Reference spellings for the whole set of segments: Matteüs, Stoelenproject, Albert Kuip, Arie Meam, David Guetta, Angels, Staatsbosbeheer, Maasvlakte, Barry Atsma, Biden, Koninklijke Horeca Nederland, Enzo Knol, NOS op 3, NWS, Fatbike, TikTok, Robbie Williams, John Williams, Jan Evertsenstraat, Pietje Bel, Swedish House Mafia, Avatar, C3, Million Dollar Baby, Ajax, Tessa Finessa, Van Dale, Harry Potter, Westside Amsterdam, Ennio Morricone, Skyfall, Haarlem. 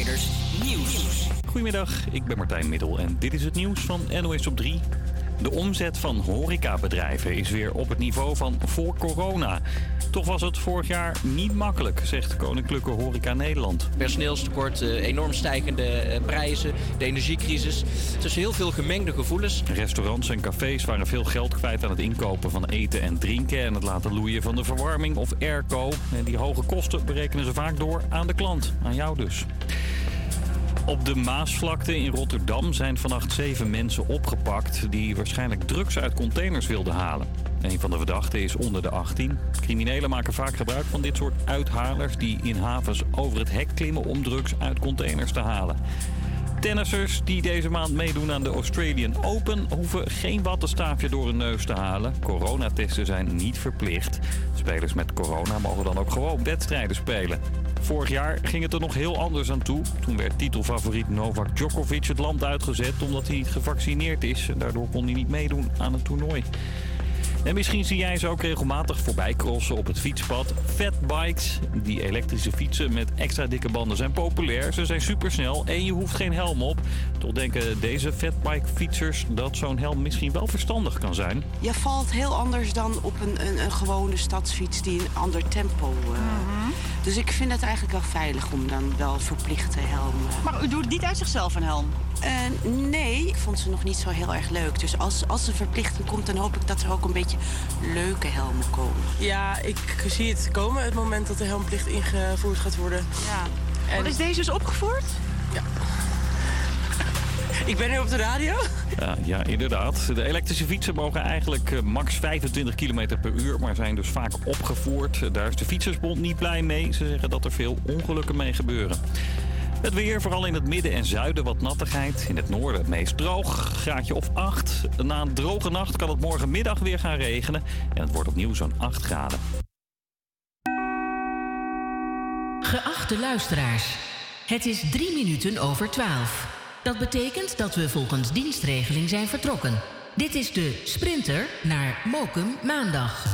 Insiders Nieuws. Goedemiddag, ik ben Martijn Middel en dit is het nieuws van NOS op 3. De omzet van horecabedrijven is weer op het niveau van voor corona. Toch was het vorig jaar niet makkelijk, zegt Koninklijke Horeca Nederland. Personeelstekort, enorm stijgende prijzen, de energiecrisis. Dus heel veel gemengde gevoelens. Restaurants en cafés waren veel geld kwijt aan het inkopen van eten en drinken en het laten loeien van de verwarming of airco. En die hoge kosten berekenen ze vaak door aan de klant, aan jou dus. Op de Maasvlakte in Rotterdam zijn vannacht 7 mensen opgepakt die waarschijnlijk drugs uit containers wilden halen. Een van de verdachten is onder de 18. Criminelen maken vaak gebruik van dit soort uithalers die in havens over het hek klimmen om drugs uit containers te halen. Tennissers die deze maand meedoen aan de Australian Open hoeven geen wattenstaafje door hun neus te halen. Coronatesten zijn niet verplicht. Spelers met corona mogen dan ook gewoon wedstrijden spelen. Vorig jaar ging het er nog heel anders aan toe. Toen werd titelfavoriet Novak Djokovic het land uitgezet omdat hij niet gevaccineerd is. Daardoor kon hij niet meedoen aan het toernooi. En misschien zie jij ze ook regelmatig voorbij crossen op het fietspad. Fatbikes, die elektrische fietsen met extra dikke banden, zijn populair. Ze zijn supersnel en je hoeft geen helm op. Toch denken deze fatbike-fietsers dat zo'n helm misschien wel verstandig kan zijn. Je valt heel anders dan op een gewone stadsfiets die een ander tempo... Dus ik vind het eigenlijk wel veilig om dan wel verplichte helm... Maar u doet niet uit zichzelf een helm? Nee, ik vond ze nog niet zo heel erg leuk. Dus als er verplichting komt, dan hoop ik dat er ook een beetje leuke helmen komen. Ja, ik zie het komen, het moment dat de helmplicht ingevoerd gaat worden. Ja. En... Is deze dus opgevoerd? Ja. Ik ben nu op de radio. Ja, inderdaad. De elektrische fietsen mogen eigenlijk max 25 km per uur, maar zijn dus vaak opgevoerd. Daar is de Fietsersbond niet blij mee. Ze zeggen dat er veel ongelukken mee gebeuren. Het weer, vooral in het midden en zuiden wat nattigheid. In het noorden het meest droog, graadje of 8. Na een droge nacht kan het morgenmiddag weer gaan regenen. En het wordt opnieuw zo'n 8 graden. Geachte luisteraars, het is 12:03. Dat betekent dat we volgens dienstregeling zijn vertrokken. Dit is de Sprinter naar Mokum Maandag.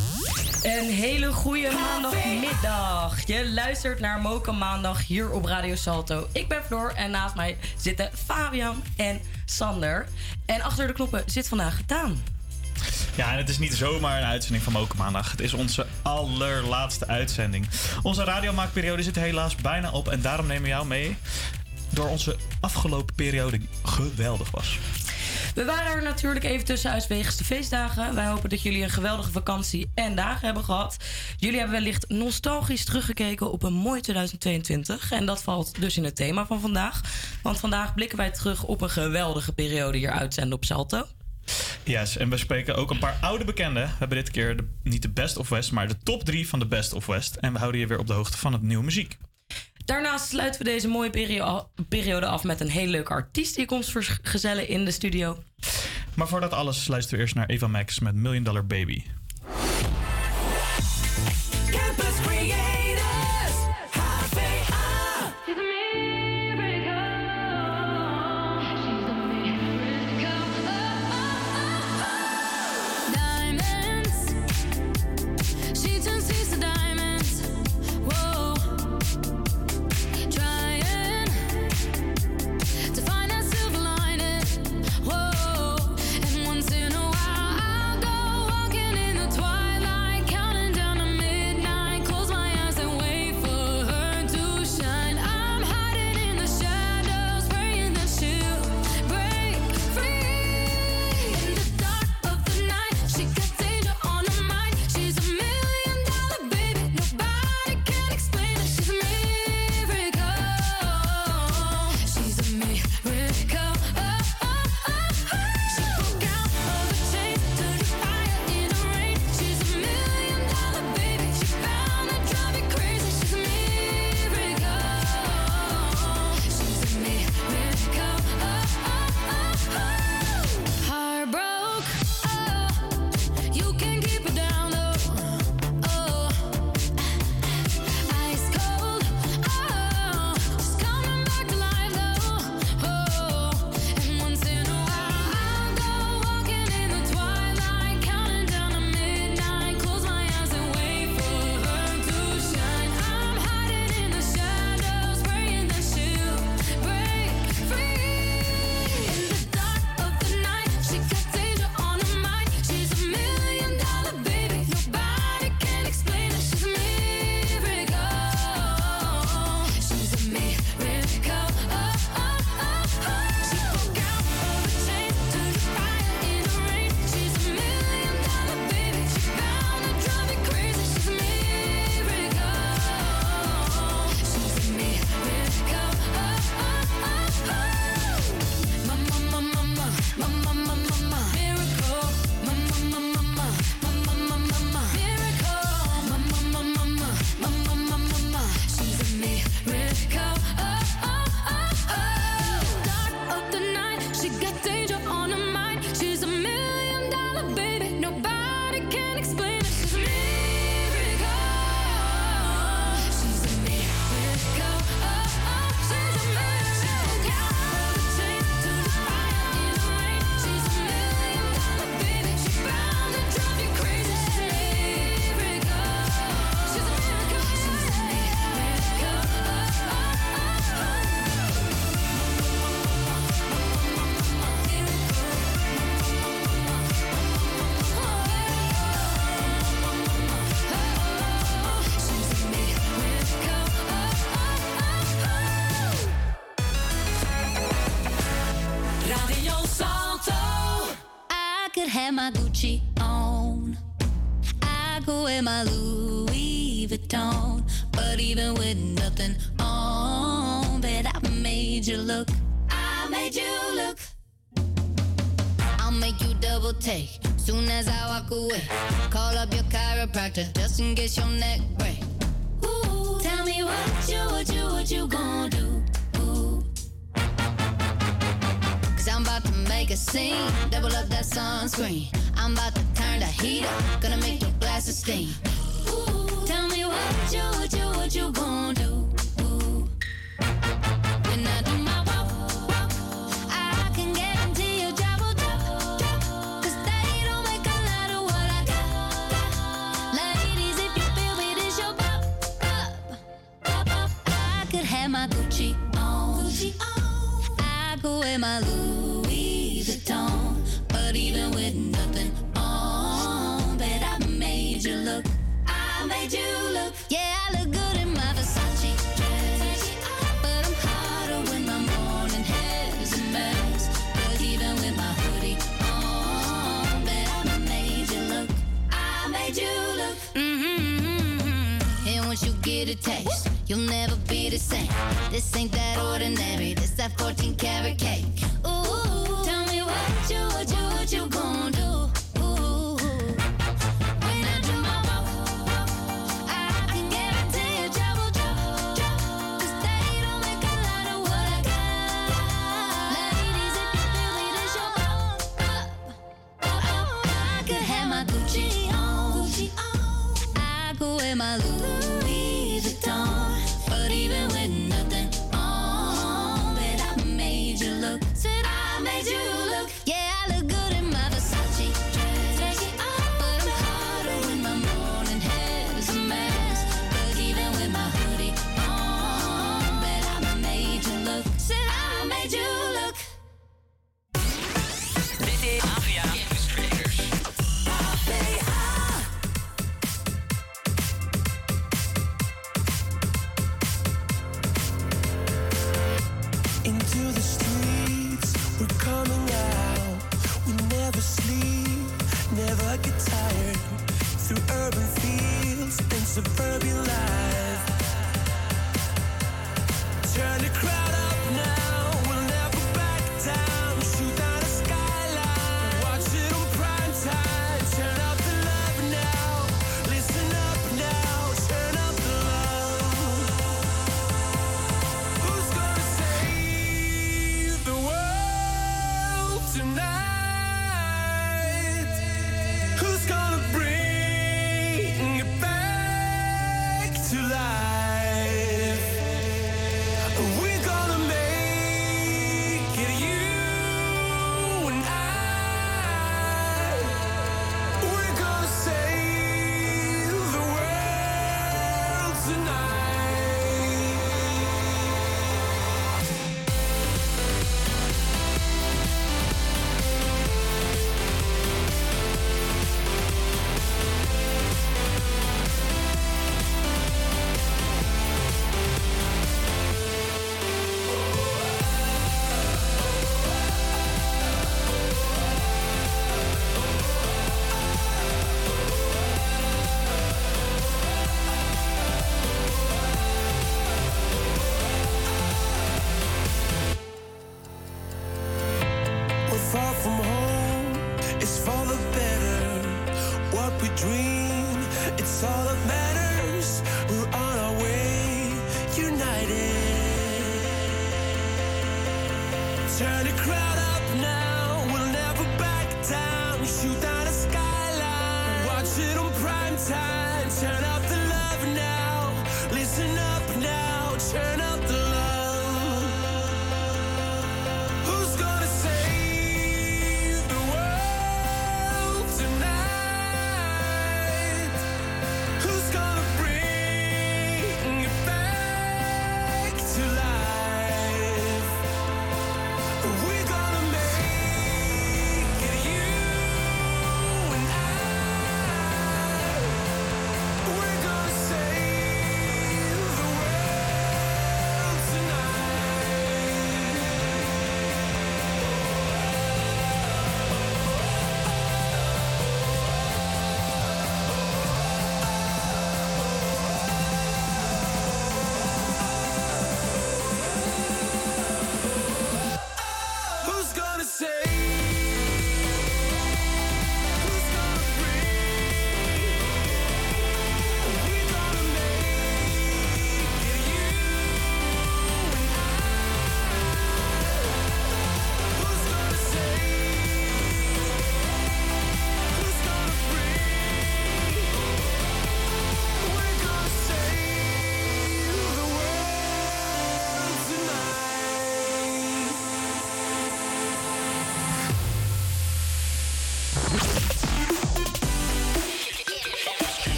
Een hele goede maandagmiddag. Je luistert naar Mokum Maandag hier op Radio Salto. Ik ben Floor en naast mij zitten Fabian en Sander. En achter de knoppen zit vandaag Daan. Ja, en het is niet zomaar een uitzending van Mokum Maandag. Het is onze allerlaatste uitzending. Onze radiomaakperiode zit helaas bijna op en daarom nemen we jou mee... door onze afgelopen periode geweldig was. We waren er natuurlijk even tussenuit wegens de feestdagen. Wij hopen dat jullie een geweldige vakantie en dagen hebben gehad. Jullie hebben wellicht nostalgisch teruggekeken op een mooi 2022. En dat valt dus in het thema van vandaag. Want vandaag blikken wij terug op een geweldige periode hier uitzenden op Salto. Yes, en we spreken ook een paar oude bekenden. We hebben dit keer niet de Best of West, maar de top 3 van de Best of West. En we houden je weer op de hoogte van het nieuwe muziek. Daarnaast sluiten we deze mooie periode af met een hele leuke artiest die komt vergezellen in de studio. Maar voor dat alles luisteren we eerst naar Eva Max met Million Dollar Baby. Campus Creators, HVA. Diamonds, she turns into diamonds. Whoa. Whoa, and once in a while I'll go walking in the my Gucci on. I go in my Louis Vuitton. But even with nothing on, bet I made you look. I made you look. I'll make you double take soon as I walk away. Call up your chiropractor just in case your neck break. Ooh, tell me what you gon' do. Ooh. Cause I'm about to make a scene, double up that sunscreen. I'm about to turn the heat up, gonna make your glasses steam. Ooh, tell me what you gon' do. Ooh. When I do my walk, I can guarantee your job will drop. Cause they don't make a lot of what I got. Ladies, if you feel me, this your pop. I could have my Gucci on. I go in my Louis Vuitton. But even with nothing on, bet I made you look. You look, yeah, I look good in my Versace dress, but I'm hotter when my morning hair's a mess. But even with my hoodie on, bet I made you look. I made you look. Mm-hmm. And once you get a taste, you'll never be the same. This ain't that ordinary. This that 14 karat cake. Ooh, tell me what you gon' do. My Louis Vuitton, but even with nothing on, bet I made you look. Said I made you look. Yeah, I look good in my Versace dress, but I'm hotter when my morning hair's a mess. But even with my hoodie on, bet I made you look. Said I made you look. Dit is Avia Industries. Never get tired, through urban fields and suburban life. Turn the crowd up now. We're gonna make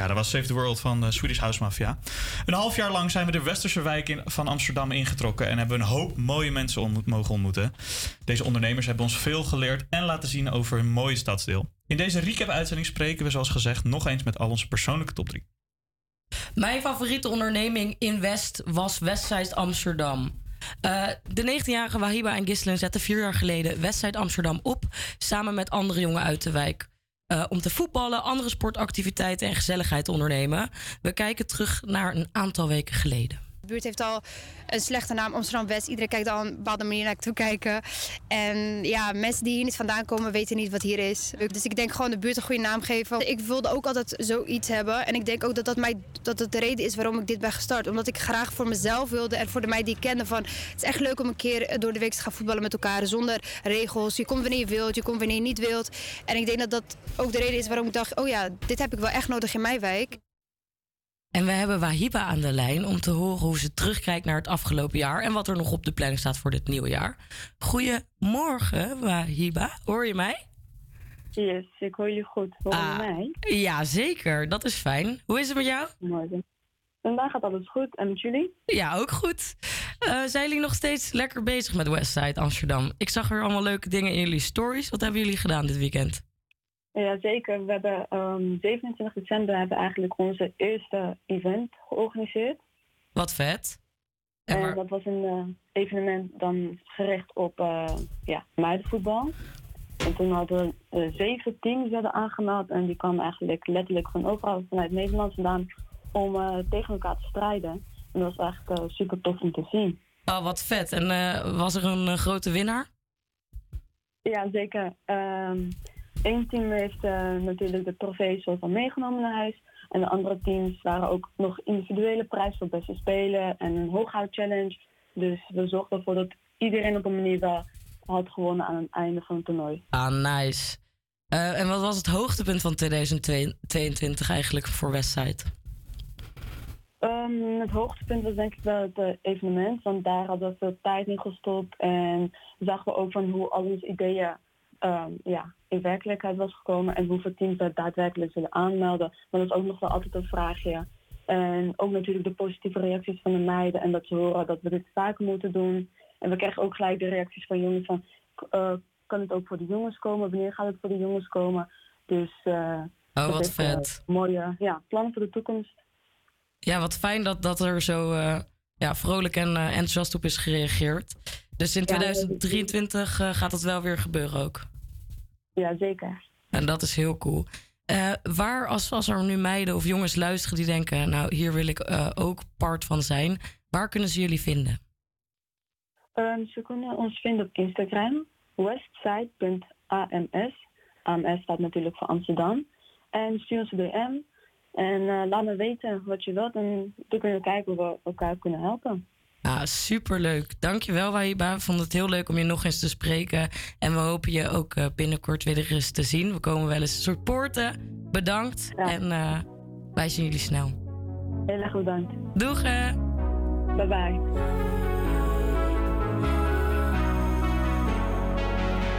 Ja, dat was Save the World van Swedish House Mafia. Een half jaar lang zijn we de westerse wijk van Amsterdam ingetrokken en hebben een hoop mooie mensen mogen ontmoeten. Deze ondernemers hebben ons veel geleerd en laten zien over hun mooie stadsdeel. In deze recap-uitzending spreken we zoals gezegd nog eens met al onze persoonlijke top 3. Mijn favoriete onderneming in West was Westside Amsterdam. De 19-jarige Wahiba en Gislen zetten 4 jaar geleden Westside Amsterdam op, samen met andere jongen uit de wijk. Om te voetballen, andere sportactiviteiten en gezelligheid te ondernemen. We kijken terug naar een aantal weken geleden. De buurt heeft al een slechte naam, Amsterdam-West. Iedereen kijkt al een bepaalde manier naar toe kijken. En ja, mensen die hier niet vandaan komen weten niet wat hier is. Dus ik denk gewoon de buurt een goede naam geven. Ik wilde ook altijd zoiets hebben. En ik denk ook dat de reden is waarom ik dit ben gestart. Omdat ik graag voor mezelf wilde en voor de meiden die ik kende van... Het is echt leuk om een keer door de week te gaan voetballen met elkaar. Zonder regels. Je komt wanneer je wilt, je komt wanneer je niet wilt. En ik denk dat dat ook de reden is waarom ik dacht... Oh ja, dit heb ik wel echt nodig in mijn wijk. En we hebben Wahiba aan de lijn om te horen hoe ze terugkijkt naar het afgelopen jaar... en wat er nog op de planning staat voor dit nieuwe jaar. Goedemorgen, Wahiba. Hoor je mij? Yes, ik hoor jullie goed. Hoor je mij? Ja, zeker. Dat is fijn. Hoe is het met jou? Morgen. Vandaag gaat alles goed. En met jullie? Ja, ook goed. Zijn jullie nog steeds lekker bezig met Westside Amsterdam? Ik zag er allemaal leuke dingen in jullie stories. Wat hebben jullie gedaan dit weekend? Ja, zeker. We hebben 27 december hebben eigenlijk onze eerste event georganiseerd. Wat vet. En dat was een evenement dan gericht op meidenvoetbal. En toen hadden we 7 teams werden aangemeld. En die kwamen eigenlijk letterlijk van overal vanuit Nederland vandaan om tegen elkaar te strijden. En dat was echt super tof om te zien. Oh, wat vet. En was er een grote winnaar? Ja, zeker. Eén team heeft natuurlijk de trofee zo van meegenomen naar huis. En de andere teams waren ook nog individuele prijzen voor beste spelen en een hooghoud-challenge. Dus we zorgden ervoor dat iedereen op een manier wel had gewonnen aan het einde van het toernooi. Ah, nice. En wat was het hoogtepunt van 2022 eigenlijk voor Westside? Het hoogtepunt was denk ik wel het evenement. Want daar hadden we veel tijd in gestopt. En zagen we ook van hoe al onze ideeën... in werkelijkheid was gekomen en hoeveel teams dat daadwerkelijk zullen aanmelden. Maar dat is ook nog wel altijd een vraagje. En ook natuurlijk de positieve reacties van de meiden en dat ze horen dat we dit vaker moeten doen. En we krijgen ook gelijk de reacties van jongens van, kan het ook voor de jongens komen? Wanneer gaat het voor de jongens komen? Dus wat is vet. Mooie plannen voor de toekomst. Ja, wat fijn dat er zo vrolijk en enthousiast op is gereageerd. Dus in 2023 gaat dat wel weer gebeuren ook? Ja, zeker. En dat is heel cool. Als er nu meiden of jongens luisteren die denken... nou, hier wil ik ook part van zijn. Waar kunnen ze jullie vinden? Ze kunnen ons vinden op Instagram. Westside.ams. AMS staat natuurlijk voor Amsterdam. En stuur ons een DM. En laat me weten wat je wilt. En dan kunnen we kijken hoe we elkaar kunnen helpen. Ah, superleuk. Dankjewel, Wahiba. Ik vond het heel leuk om je nog eens te spreken. En we hopen je ook binnenkort weer eens te zien. We komen wel eens supporten. Bedankt. Ja. En wij zien jullie snel. Heel erg bedankt. Doeg. Bye bye.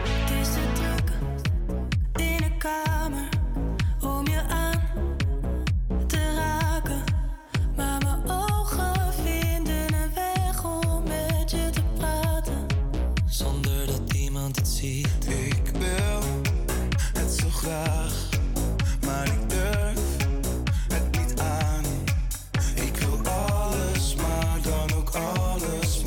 Het is te druk in de kamer om je aan te raken. Maar mijn ogen... Ik wil het zo graag, maar ik durf het niet aan. Ik wil alles, maar dan ook alles.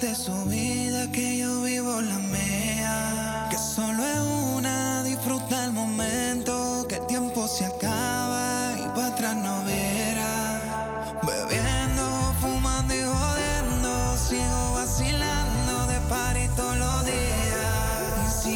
de su vida, que yo vivo la mía. Que solo es una, disfruta el momento, que el tiempo se acaba y para atrás no verás. Bebiendo, fumando y jodiendo, sigo vacilando de party todos los días. Y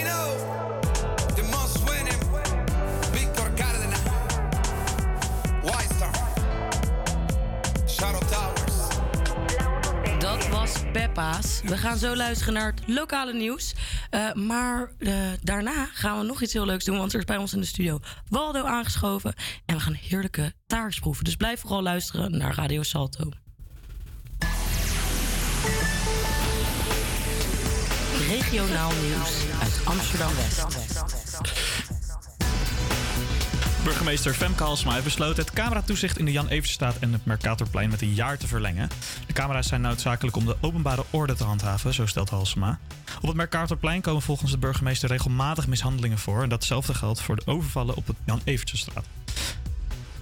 cielo, we gaan zo luisteren naar het lokale nieuws. Maar daarna gaan we nog iets heel leuks doen. Want er is bij ons in de studio Waldo aangeschoven. En we gaan heerlijke taartjes proeven. Dus blijf vooral luisteren naar Radio Salto. Regionaal nieuws uit Amsterdam-West. Burgemeester Femke Halsema heeft besloten het cameratoezicht in de Jan Evertsenstraat en het Mercatorplein met 1 jaar te verlengen. De camera's zijn noodzakelijk om de openbare orde te handhaven, zo stelt Halsema. Op het Mercatorplein komen volgens de burgemeester regelmatig mishandelingen voor. En datzelfde geldt voor de overvallen op het Jan Evertsenstraat.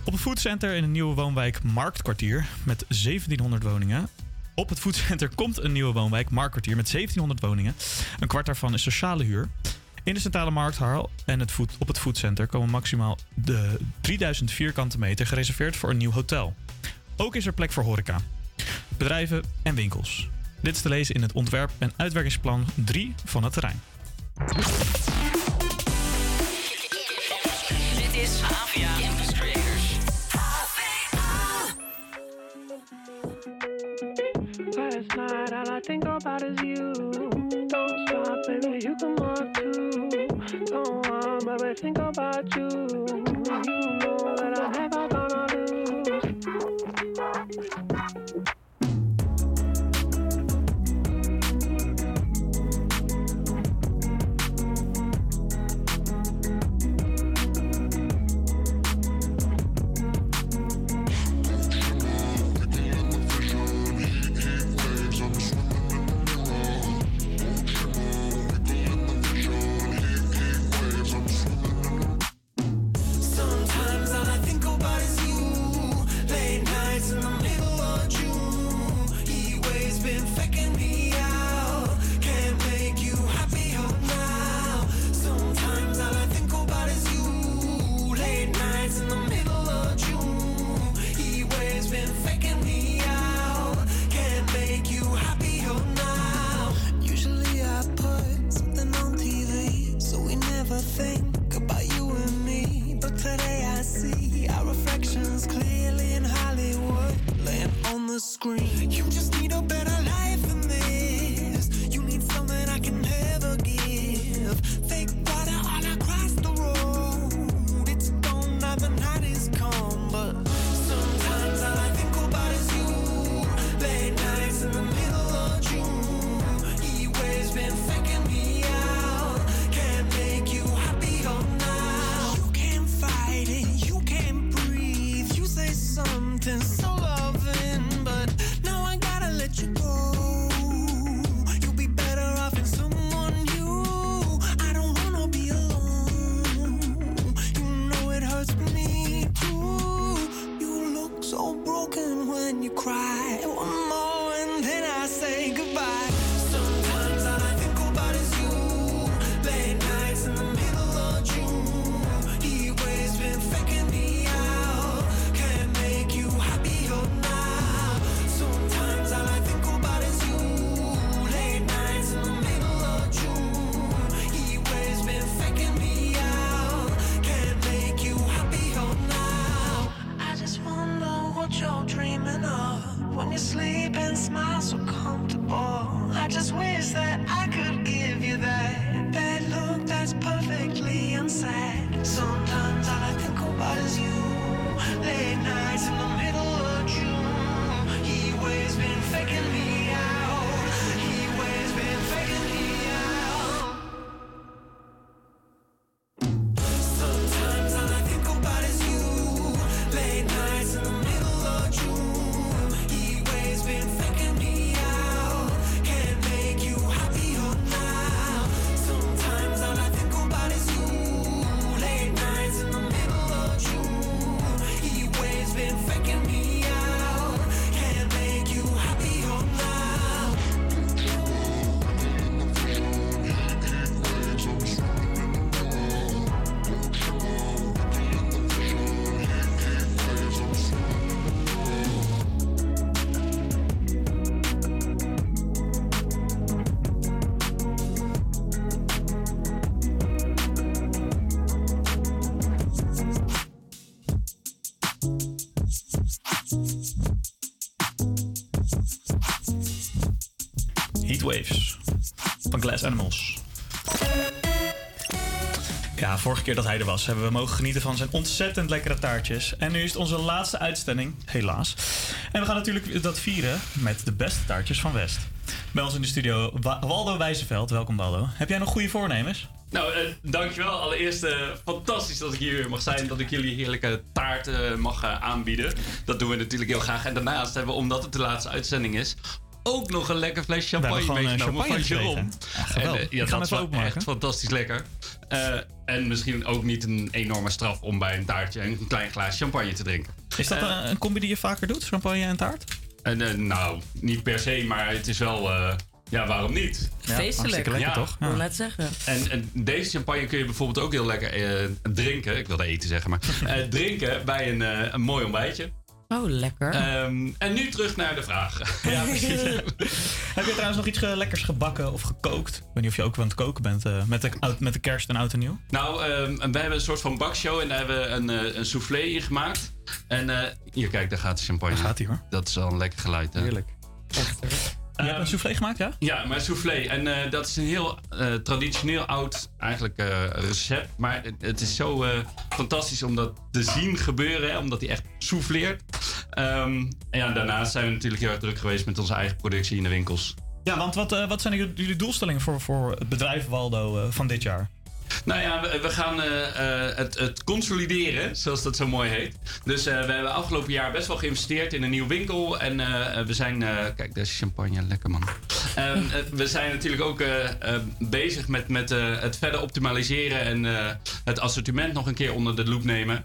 Op het Foodcenter in de nieuwe woonwijk Marktkwartier met 1700 woningen. Op het Foodcenter komt een nieuwe woonwijk Marktkwartier met 1700 woningen. Een kwart daarvan is sociale huur. In de centrale markthal en op het Foodcenter komen maximaal de 3000 vierkante meter gereserveerd voor een nieuw hotel. Ook is er plek voor horeca, bedrijven en winkels. Dit is te lezen in het ontwerp- en uitwerkingsplan 3 van het terrein. Dit is Havia Campus Creators. Waves van Glass Animals. Ja, vorige keer dat hij er was, hebben we mogen genieten van zijn ontzettend lekkere taartjes. En nu is het onze laatste uitzending, helaas. En we gaan natuurlijk dat vieren met de beste taartjes van West. Bij ons in de studio Waldo Wijseveld. Welkom, Waldo. Heb jij nog goede voornemens? Nou, dankjewel. Allereerst fantastisch dat ik hier weer mag zijn. Dat ik jullie heerlijke taart mag aanbieden. Dat doen we natuurlijk heel graag. En daarnaast hebben we, omdat het de laatste uitzending is, ook nog een lekker fles champagne meegenomen van Jerome. Ja, dat is wel echt fantastisch lekker. En misschien ook niet een enorme straf om bij een taartje een klein glaas champagne te drinken. Is dat een combi die je vaker doet? Champagne en taart? Nou, niet per se, maar het is wel... ja, waarom niet? Ja, feestelijk. Lekker, ja, toch? Ja. Laat zeggen. En deze champagne kun je bijvoorbeeld ook heel lekker drinken. Ik wilde eten zeggen, maar drinken bij een mooi ontbijtje. Oh, lekker. En nu terug naar de vraag. Ja, precies. Heb je trouwens nog iets lekkers gebakken of gekookt? Ik weet niet of je ook aan het koken bent met de kerst en oud en nieuw. Nou, wij hebben een soort van bakshow en daar hebben we een soufflé in gemaakt. En hier, kijk, daar gaat de champagne. Daar gaat hij hoor. Dat is al een lekker geluid. Hè? Heerlijk. Echt, je hebt een soufflé gemaakt, ja? Ja, maar soufflé. En dat is een heel traditioneel oud eigenlijk recept. Maar het is zo fantastisch om dat te zien gebeuren. Hè, omdat hij echt souffleert. En ja, daarnaast zijn we natuurlijk heel erg druk geweest met onze eigen productie in de winkels. Ja, want wat zijn jullie doelstellingen voor het bedrijf Waldo van dit jaar? Nou ja, we gaan het consolideren, zoals dat zo mooi heet. Dus we hebben afgelopen jaar best wel geïnvesteerd in een nieuwe winkel. En we zijn... kijk, daar is champagne. Lekker, man. We zijn natuurlijk ook bezig met het verder optimaliseren. En het assortiment nog een keer onder de loep nemen.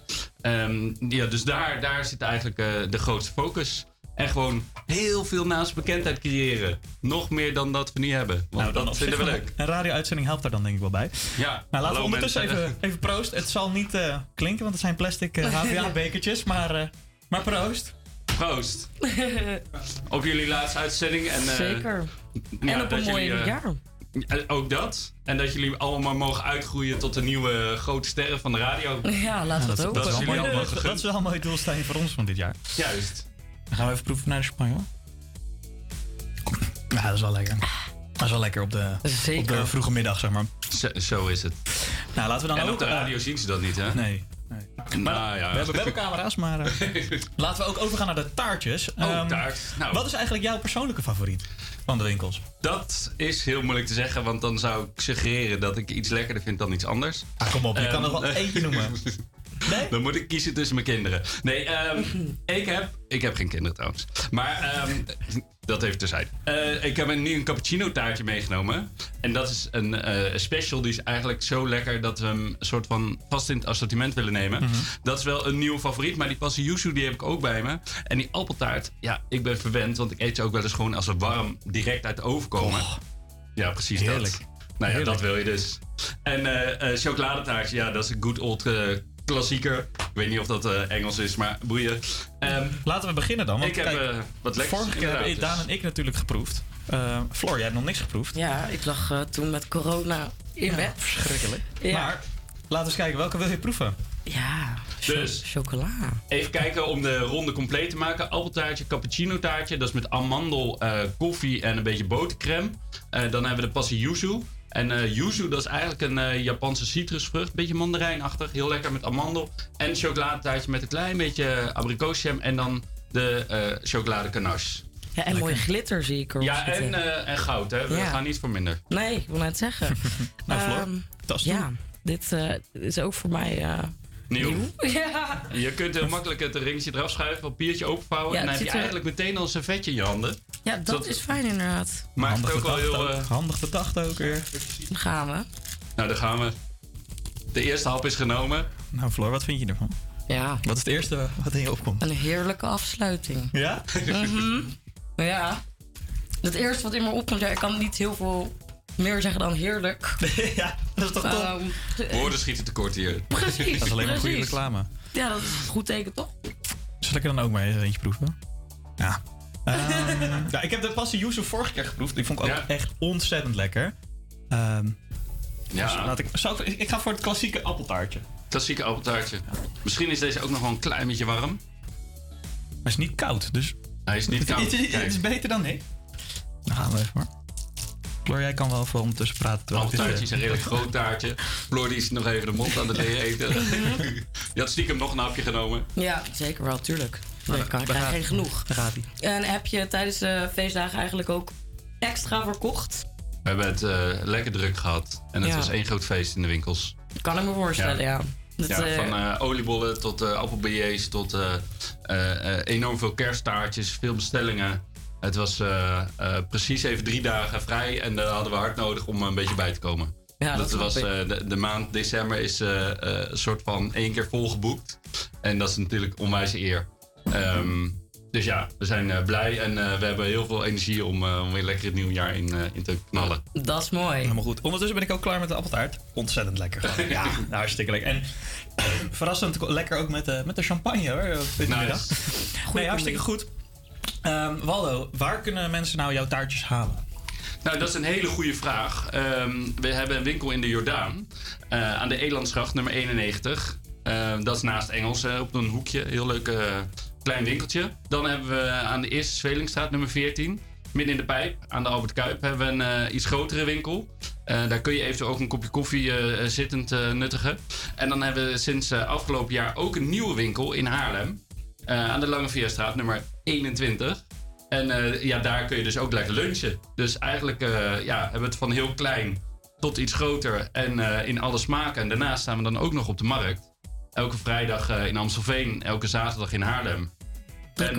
Ja, dus daar zit eigenlijk de grootste focus. En gewoon heel veel naamsbekendheid creëren. Nog meer dan dat we nu hebben. Want nou, dat vinden we leuk. Een radio-uitzending helpt daar dan denk ik wel bij. Ja. Nou, laten we ondertussen even proost. Het zal niet klinken, want het zijn plastic HVA-bekertjes. Maar proost. Proost. Op jullie laatste uitzending. En, zeker. Ja, en op een mooi jaar. Ook dat. En dat jullie allemaal mogen uitgroeien tot de nieuwe grote sterren van de radio. Ja, laten we ook. Dat is wel een mooi doelstelling voor ons van dit jaar. Juist. Dan gaan we even proeven naar de champagne, hoor. Ja, dat is wel lekker. Dat is wel lekker op de vroege middag, zeg maar. Zo is het. Nou, laten we dan ook op de radio zien ze dat niet, hè? Nee. Maar, ja. We hebben webcamera's, maar... laten we ook overgaan naar de taartjes. Taart. Nou, wat is eigenlijk jouw persoonlijke favoriet van de winkels? Dat is heel moeilijk te zeggen, want dan zou ik suggereren dat ik iets lekkerder vind dan iets anders. Ah, kom op, je kan er wel eentje noemen. Nee? Dan moet ik kiezen tussen mijn kinderen. Nee, ik heb geen kinderen trouwens. Maar dat even terzijde. Ik heb nu een cappuccino taartje meegenomen. En dat is een special. Die is eigenlijk zo lekker dat we hem soort van vast in het assortiment willen nemen. Mm-hmm. Dat is wel een nieuwe favoriet. Maar die yuzu die heb ik ook bij me. En die appeltaart, ja, ik ben verwend. Want ik eet ze ook wel eens gewoon als ze warm direct uit de oven komen. Oh, ja, precies heerlijk. Dat. Nou ja, heerlijk. Dat wil je dus. En chocoladetaartje, ja, dat is een good old... klassieker. Ik weet niet of dat Engels is, maar boeien. Laten we beginnen dan. Want ik heb wat lekkers. Vorige keer hebben Daan en ik natuurlijk geproefd. Floor, jij hebt nog niks geproefd. Ja, ik lag toen met corona in bed. Verschrikkelijk. Ja. Maar laten we eens kijken, welke wil je proeven? Ja, dus, chocola. Even kijken om de ronde compleet te maken. Appeltaartje, cappuccino taartje. Dat is met amandel, koffie en een beetje botercrème. Dan hebben we de passie yuzu. En yuzu, dat is eigenlijk een Japanse citrusvrucht. Beetje mandarijnachtig. Heel lekker met amandel. En chocoladetaartje met een klein beetje abrikoosjam. En dan de chocolade ganache. Ja, en mooie glitter zie ik erop. Ja, en goud. Hè? We gaan niet voor minder. Nee, ik wil net zeggen. Nou, Floor, dat is dit is ook voor mij... Nieuw. Ja. Je kunt heel makkelijk het ringetje eraf schuiven, papiertje openvouwen. Ja, en dan heb je eigenlijk meteen al een servetje in je handen. Ja, dat is fijn inderdaad. Maar het ook wel heel... Handig bedacht ook weer. Dan gaan we. Nou, daar gaan we. De eerste hap is genomen. Nou, Floor, wat vind je ervan? Ja. Wat is het eerste wat in je opkomt? Een heerlijke afsluiting. Ja? Mm-hmm. Ja. Het eerste wat in me opkomt, ja, ik kan niet heel veel... meer zeggen dan heerlijk. Ja, dat is toch top? Woorden schieten tekort hier. Precies. Dat is alleen maar goede reclame. Ja, dat is een goed teken, toch? Zal ik er dan ook maar eentje proeven? Ja. Ja, ik heb de passie yuzu vorige keer geproefd. Die vond ik ook echt ontzettend lekker. Ik ga voor het klassieke appeltaartje. Klassieke appeltaartje. Ja. Misschien is deze ook nog wel een klein beetje warm. Hij is niet koud, dus... Hij is niet koud. Het is beter dan nee. Dan gaan we even hoor. Floor, jij kan wel voor ondertussen praten. Appeltaartje is een redelijk groot taartje. Floor die is nog even de mond aan het eten. Je had stiekem nog een hapje genomen. Ja, zeker wel, tuurlijk. Ik krijg geen genoeg. En heb je tijdens de feestdagen eigenlijk ook extra verkocht? We hebben het lekker druk gehad. En het was één groot feest in de winkels. Kan ik me voorstellen, ja. Van oliebollen tot appelbillets tot enorm veel kersttaartjes, veel bestellingen. Het was precies even 3 dagen vrij en daar hadden we hard nodig om een beetje bij te komen. Ja, dat was, de maand december is een soort van 1 keer volgeboekt. En dat is natuurlijk onwijs eer. Dus ja, we zijn blij en we hebben heel veel energie om weer lekker het nieuwjaar in te knallen. Dat is mooi. Helemaal goed. Ondertussen ben ik ook klaar met de appeltaart. Ontzettend lekker. Ja, hartstikke lekker. En verrassend lekker ook met de champagne hoor. Nice. Nee, hartstikke goed. Waldo, waar kunnen mensen nou jouw taartjes halen? Nou, dat is een hele goede vraag. We hebben een winkel in de Jordaan. Aan de Elandstraat, nummer 91. Dat is naast Engels, op een hoekje. Heel leuk klein winkeltje. Dan hebben we aan de Eerste Zwelingstraat, nummer 14. Midden in de Pijp, aan de Albert Kuip, hebben we een iets grotere winkel. Daar kun je eventueel ook een kopje koffie zittend nuttigen. En dan hebben we sinds afgelopen jaar ook een nieuwe winkel in Haarlem. Aan de Langeveerstraat, nummer 21. En daar kun je dus ook lekker lunchen. Dus eigenlijk hebben we het van heel klein tot iets groter en in alle smaken. En daarnaast staan we dan ook nog op de markt. Elke vrijdag in Amstelveen, elke zaterdag in Haarlem. En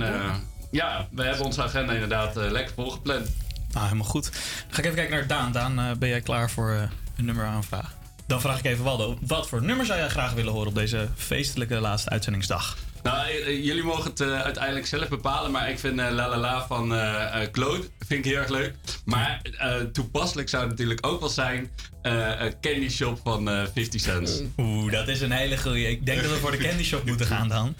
we hebben onze agenda inderdaad lekker volgepland. Nou, helemaal goed. Ga ik even kijken naar Daan. Daan, ben jij klaar voor een nummeraanvraag? Dan vraag ik even Waldo, wat voor nummer zou jij graag willen horen op deze feestelijke laatste uitzendingsdag? Nou, jullie mogen het uiteindelijk zelf bepalen, maar ik vind La La La van Claude vind ik heel erg leuk. Maar toepasselijk zou het natuurlijk ook wel zijn Candy Shop van 50 Cent. Oeh, dat is een hele goeie. Ik denk dat we voor de Candy Shop moeten gaan dan.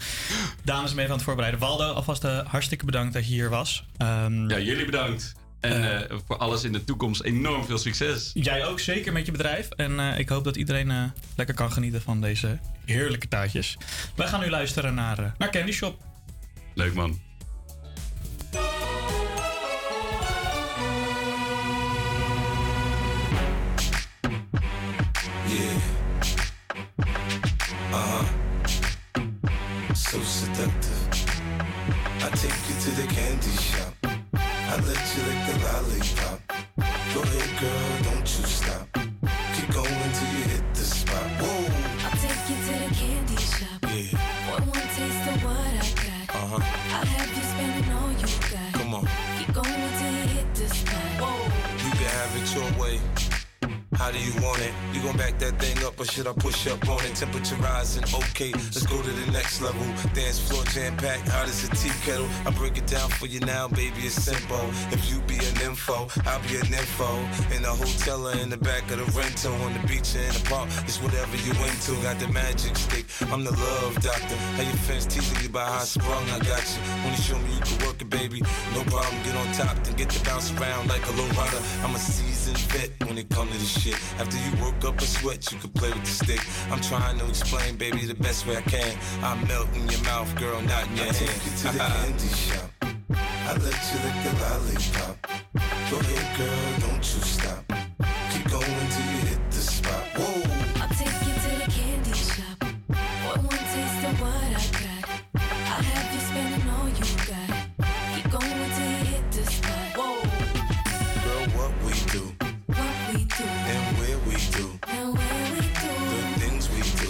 Dames, mee van het voorbereiden. Waldo, alvast hartstikke bedankt dat je hier was. Ja, jullie bedankt. En voor alles in de toekomst enorm veel succes. Jij ook, zeker met je bedrijf. En ik hoop dat iedereen lekker kan genieten van deze heerlijke taartjes. Wij gaan nu luisteren naar Candy Shop. Leuk man. Yeah. So seductive. I take you to the candy shop. I let you lick the lollipop. Go ahead, girl, don't you stop. Keep going till you hit the spot. Whoa. I'll take you to the candy shop. Yeah. One more taste of what I got. Uh-huh. I'll have you spending all you got. Come on. Keep going till you hit the spot. Whoa. You can have it your way. How do you want it? You gon' back that thing up or should I push up on it? Temperature rising, okay, let's go to the next level. Dance floor jam-packed, hot as a tea kettle. I break it down for you now, baby, it's simple. If you be an info, I'll be an info. In a hotel or in the back of the rental, on the beach or in the park, it's whatever you into. Got the magic stick, I'm the love doctor. How your fans teasing you about how I sprung, I got you. Wanna show me you can work it, baby? No problem, get on top, then get to bounce around like a low rider. I'm a seasoned vet when it comes to this shit. After you work up a sweat, you can play with the stick. I'm trying to explain, baby, the best way I can. I melt in your mouth, girl, not in your hand. I take you to the candy shop. I let you lick the lollipop. Go ahead, girl, don't you stop. Keep going till you hit the spot. Whoa. I'll take you to the candy shop. One more taste of what I got. I'll have you spending all you got. Keep going till you hit the spot. Whoa. Girl, what we do? And where we do, the things we do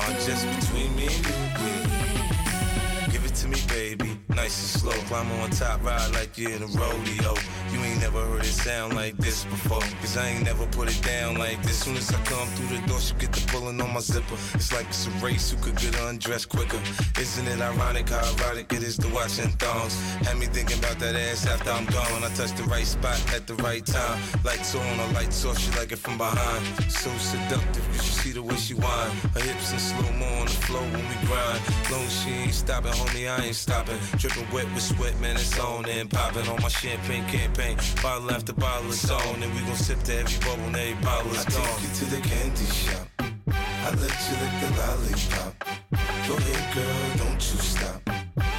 are just between me and you. Give it to me, baby, nice and slow. Climb on top, ride like you're in a rodeo. You ain't never heard it sound like this before. Cause I ain't never put it down like this. Soon as I come through the door, she get the pulling on my zipper. It's like it's a race who could get undressed quicker. Isn't it ironic how erotic it is to watch in thongs? Had me thinking about that ass after I'm gone. I touch the right spot at the right time. Lights on, her lights off, she like it from behind. So seductive, you should see the way she whine. Her hips in slow-mo on the floor when we grind. Long she ain't stopping, homie, I ain't stopping. Dripping wet with sweat, man, it's on and popping on my champagne campaign. Bottle after bottle is on, and we gon' sip to every bubble and every bottle is gone. I take you to the candy shop. I let you lick the lollipop. Go ahead, girl, don't you stop.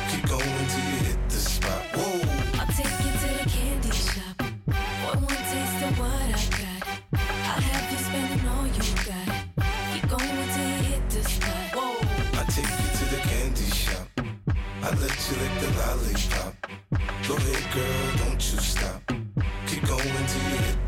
Keep going till you hit the spot. Whoa. I'll take you to the candy shop. One more taste of what I got. I'll have you spending all you got. Keep going till you hit the spot. Whoa. I'll take you to the candy shop. I let you lick the lollipop. Go ahead, girl, don't you stop. Keep going till you hit the spot.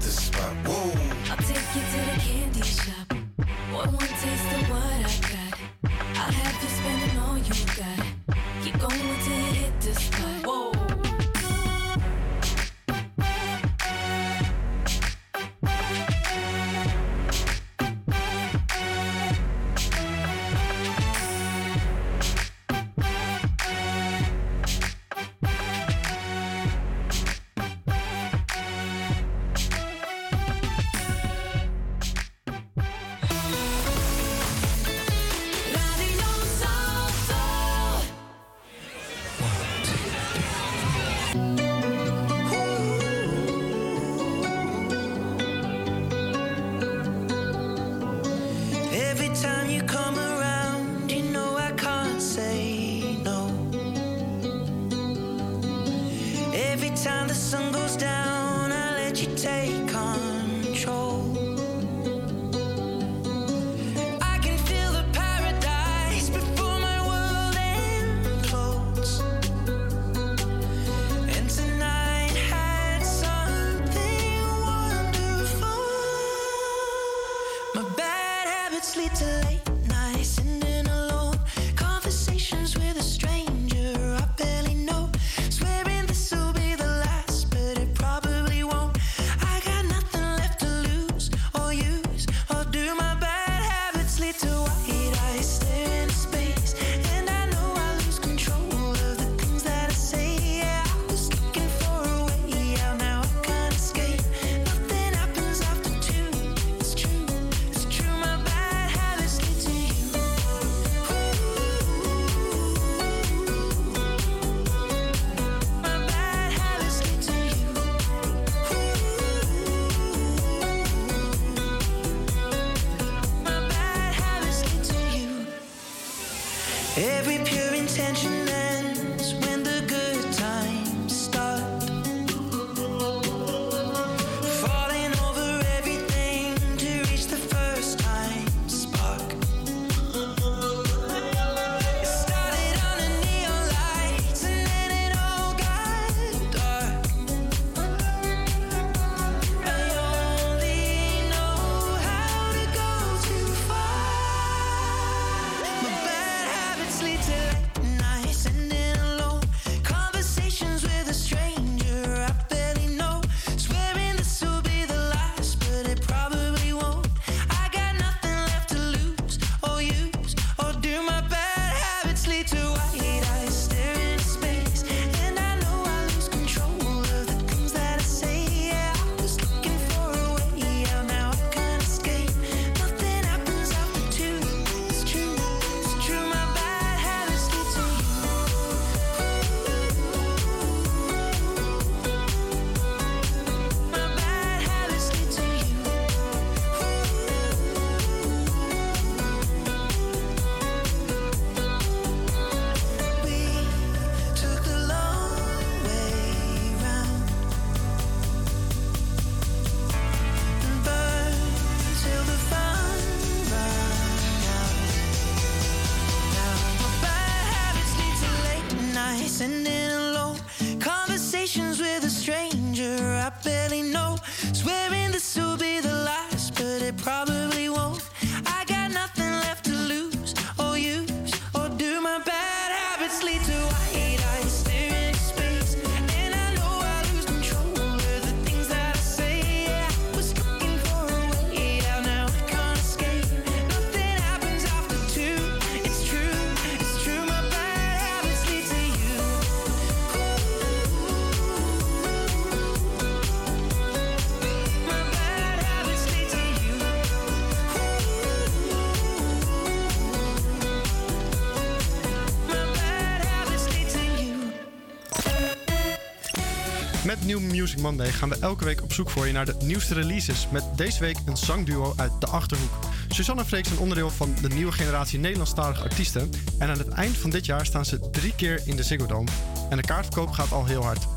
Met New Music Monday gaan we elke week op zoek voor je naar de nieuwste releases. Met deze week een zangduo uit de Achterhoek. Suzan en Freek zijn onderdeel van de nieuwe generatie Nederlandstalige artiesten. En aan het eind van dit jaar staan ze 3 keer in de Ziggo Dome. En de kaartverkoop gaat al heel hard.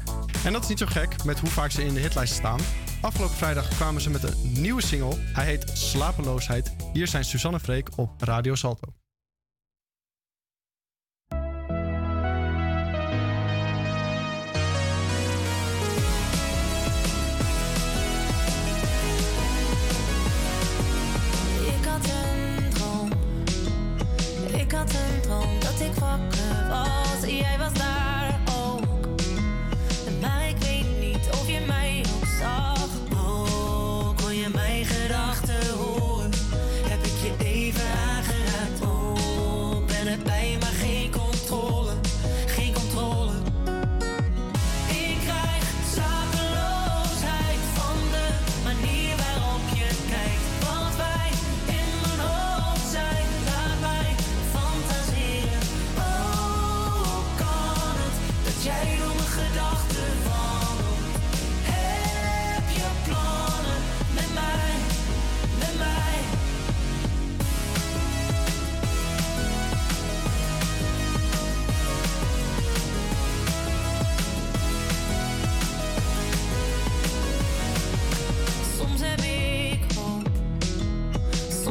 En dat is niet zo gek met hoe vaak ze in de hitlijst staan. Afgelopen vrijdag kwamen ze met een nieuwe single. Hij heet Slapeloosheid. Hier zijn Suzan en Freek op Radio Salto. Dat ik wakker was en jij was daar ook. Maar ik weet niet of je mij ook zag. Oh, kon je mijn gedachten horen? Heb ik je even aangeraakt? Oh, ben het bij, maar geen controle. Geen controle. Ik krijg slapeloosheid van de manier waarop je kijkt. Want wij in mijn hoofd zijn daarbij. Jij doet mijn gedachten van. Heb je plannen met mij, met mij? Soms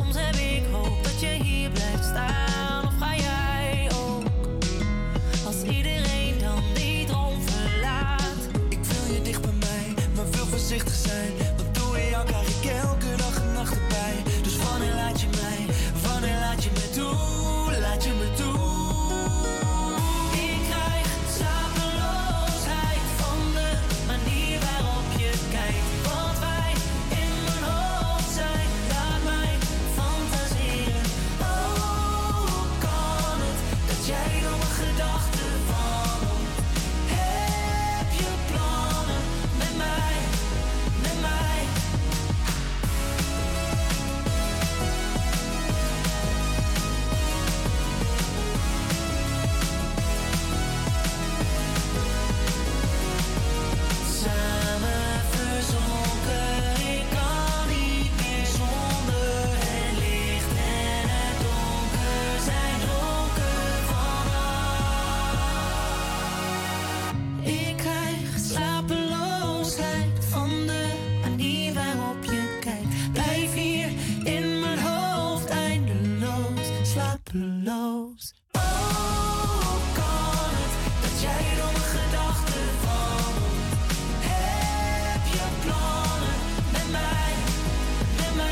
heb ik hoop dat je hier blijft staan. Of ga jij ook? Als iedereen dan die droom verlaat. Ik wil je dicht bij mij, maar wil voorzichtig zijn. Want door jou krijg ik elke dag en nacht erbij. Dus wanneer laat je mij, wanneer laat je me toe, laat je me toe. Ik krijg slapeloosheid van de manier waarop je kijkt. Want wij in mijn hoofd zijn, laat mij fantaseren. Oh, hoe kan het dat jij door mijn gedachten wandelt? Heb je plannen met mij, met mij? Samen verzonken, ik kan niet meer zonder. Het licht en het donker zijn donker vanaf. Ik krijg slapeloosheid van de manier waarop je kijkt. Blijf hier in mijn hoofd eindeloos, slapeloos. Oh, hoe kan het dat jij door mijn gedachten wandelt? Heb je plannen met mij, met mij?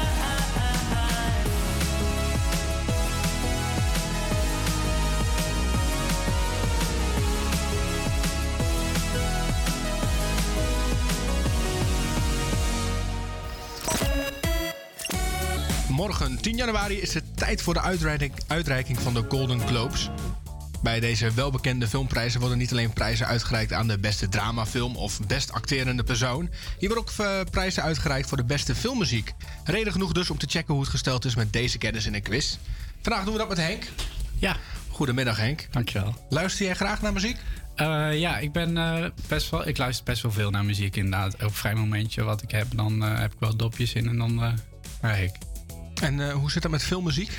Morgen 10 januari is het tijd voor de uitreiking van de Golden Globes. Bij deze welbekende filmprijzen worden niet alleen prijzen uitgereikt aan de beste dramafilm of best acterende persoon. Hier worden ook prijzen uitgereikt voor de beste filmmuziek. Reden genoeg dus om te checken hoe het gesteld is met deze kennis in een quiz. Vandaag doen we dat met Henk. Ja, Goedemiddag Henk. dankjewel. Luister jij graag naar muziek? Ja, ik luister best wel veel naar muziek inderdaad. Op vrij momentje wat ik heb, dan heb ik wel dopjes in en dan naar ik. En hoe zit dat met filmmuziek?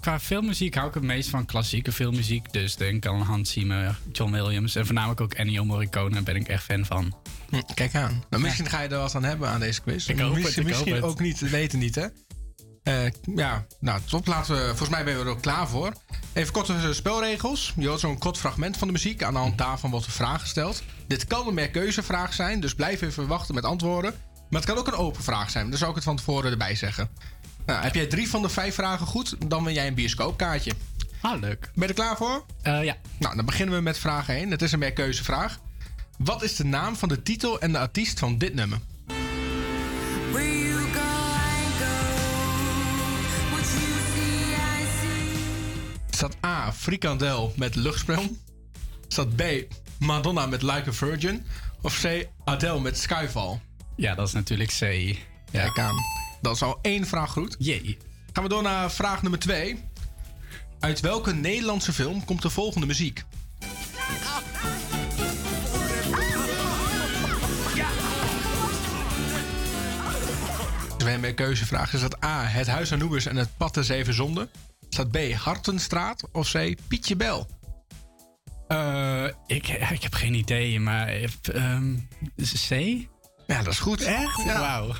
Qua filmmuziek hou ik het meest van klassieke filmmuziek. Dus denk aan Hans Zimmer, John Williams en voornamelijk ook Ennio Morricone. Daar ben ik echt fan van. Kijk aan. Nou, misschien ga je er wat aan hebben aan deze quiz. Ik hoop het. Ook niet, we weten niet hè. Nou top. Volgens mij ben je er ook klaar voor. Even korte spelregels. Je hoort zo'n kort fragment van de muziek. Aan de hand daarvan wordt een vraag gesteld. Dit kan een meerkeuzevraag zijn, dus blijf even wachten met antwoorden. Maar het kan ook een open vraag zijn. Daar zou ik het van tevoren erbij zeggen. Nou, heb jij 3 van de 5 vragen goed, dan win jij een bioscoopkaartje. Ah, leuk. Ben je er klaar voor? Ja. Nou, dan beginnen we met vraag 1. Het is een meerkeuzevraag. Wat is de naam van de titel en de artiest van dit nummer? Staat A, Frikandel met Luchtsprong? Staat B, Madonna met Like a Virgin? Of C, Adele met Skyfall? Ja, dat is natuurlijk C. Ja, ik kan. Dat is al 1 vraag goed. Jee. Gaan we door naar vraag nummer 2. Uit welke Nederlandse film komt de volgende muziek? we hem weer keuzevraag. Is dat A, het Huis aan Oebers en het Pad is even zonde? Is dat B, Hartenstraat? Of C, Pietje Bel? Ik heb geen idee, maar C? Ja, dat is goed. Echt? Ja. Wauw.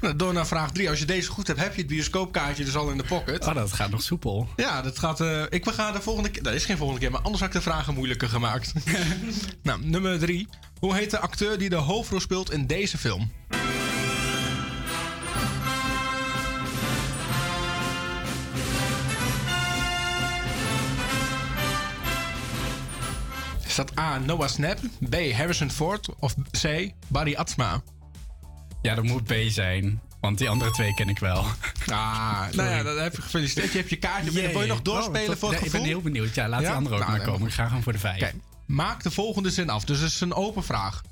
Nou, door naar vraag 3. Als je deze goed hebt, heb je het bioscoopkaartje dus al in de pocket. Oh, dat gaat nog soepel. Ja, dat gaat... ik ga de volgende keer... Dat is geen volgende keer, maar anders had ik de vragen moeilijker gemaakt. Nou, nummer 3. Hoe heet de acteur die de hoofdrol speelt in deze film? Is dat A, Noah Snap, B, Harrison Ford of C, Barry Atsma? Ja, dat moet B zijn, want die andere twee ken ik wel. Ah, nou ja, dat heb je gefeliciteerd. Je hebt je kaartje binnen. Wil je nog doorspelen voor het gevoel? Ik ben heel benieuwd. Ja, laat die andere ook maar komen. Ik ga gewoon voor de 5. Okay. Maak de volgende zin af. Dus het is een open vraag.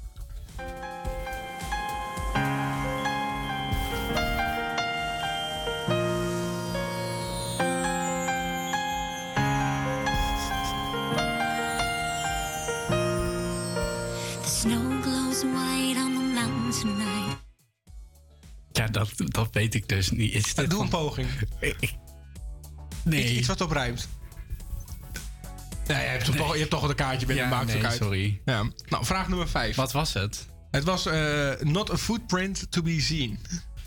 Ja, dat weet ik dus niet. Is dit doe een poging. Nee. Iets wat op ruimt. Nee, je hebt toch al een kaartje binnen. Ja, maakt het uit. Sorry. Ja. Nou, vraag nummer 5. Wat was het? Het was not a footprint to be seen.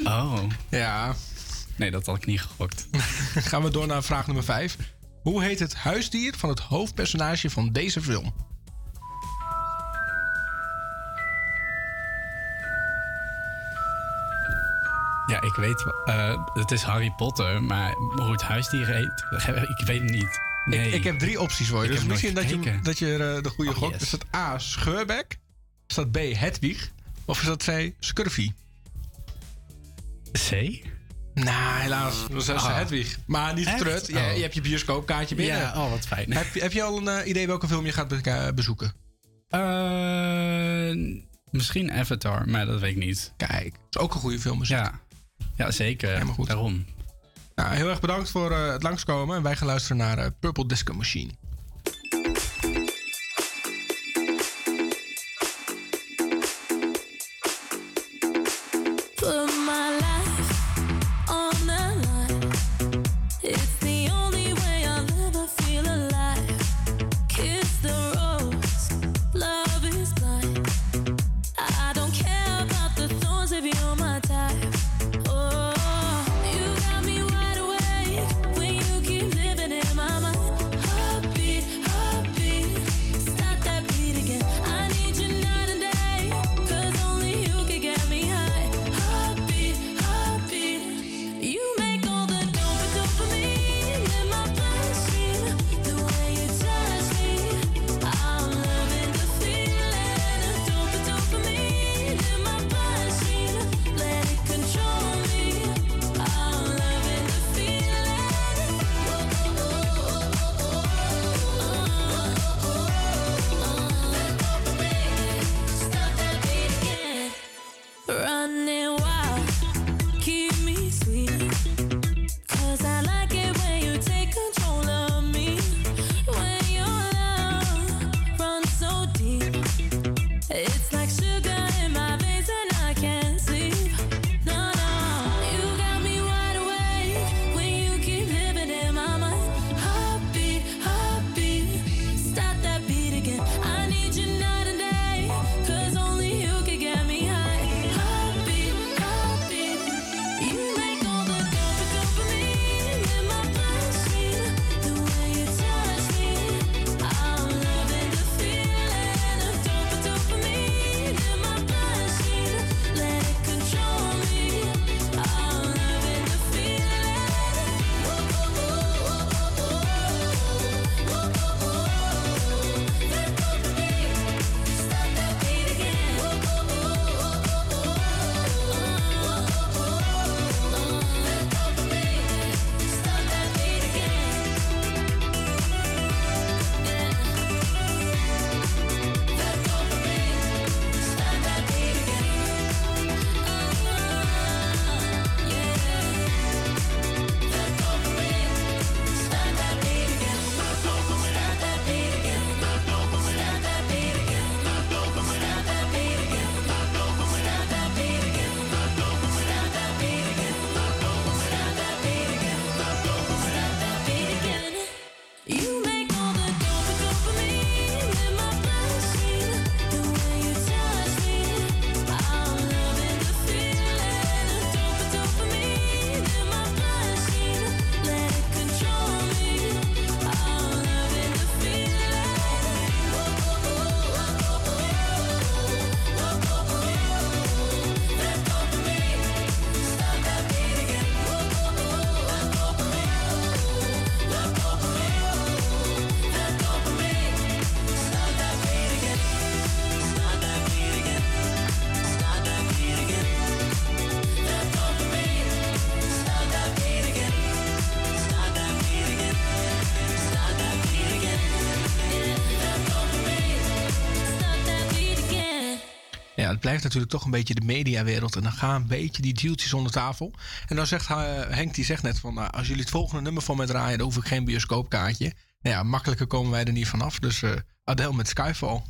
Oh. Ja. Nee, dat had ik niet gegokt. Gaan we door naar vraag nummer 5. Hoe heet het huisdier van het hoofdpersonage van deze film? Ja, ik weet... het is Harry Potter, maar hoe het huisdier heet... Ik weet het niet. Nee. Ik heb 3 opties voor je. Dus misschien dat je de goede gok... Yes. Is dat A, Scheurbek? Is dat B, Hedwig? Of is dat C, Scurvy? C? Helaas. Dat is Hedwig. Maar niet trut. Oh. Je hebt je bioscoopkaartje binnen. Ja, wat fijn. Heb je al een idee welke film je gaat bezoeken? Misschien Avatar, maar dat weet ik niet. Kijk, het is ook een goede film. Ja, zeker. Helemaal goed. Daarom. Nou, heel erg bedankt voor het langskomen. En wij gaan luisteren naar Purple Disco Machine. Happy. Ja, het blijft natuurlijk toch een beetje de mediawereld. En dan gaan een beetje die dealtjes onder tafel. En dan zegt Henk, die zegt net van... als jullie het volgende nummer voor mij draaien... dan hoef ik geen bioscoopkaartje. Nou ja, makkelijker komen wij er niet vanaf. Dus Adele met Skyfall.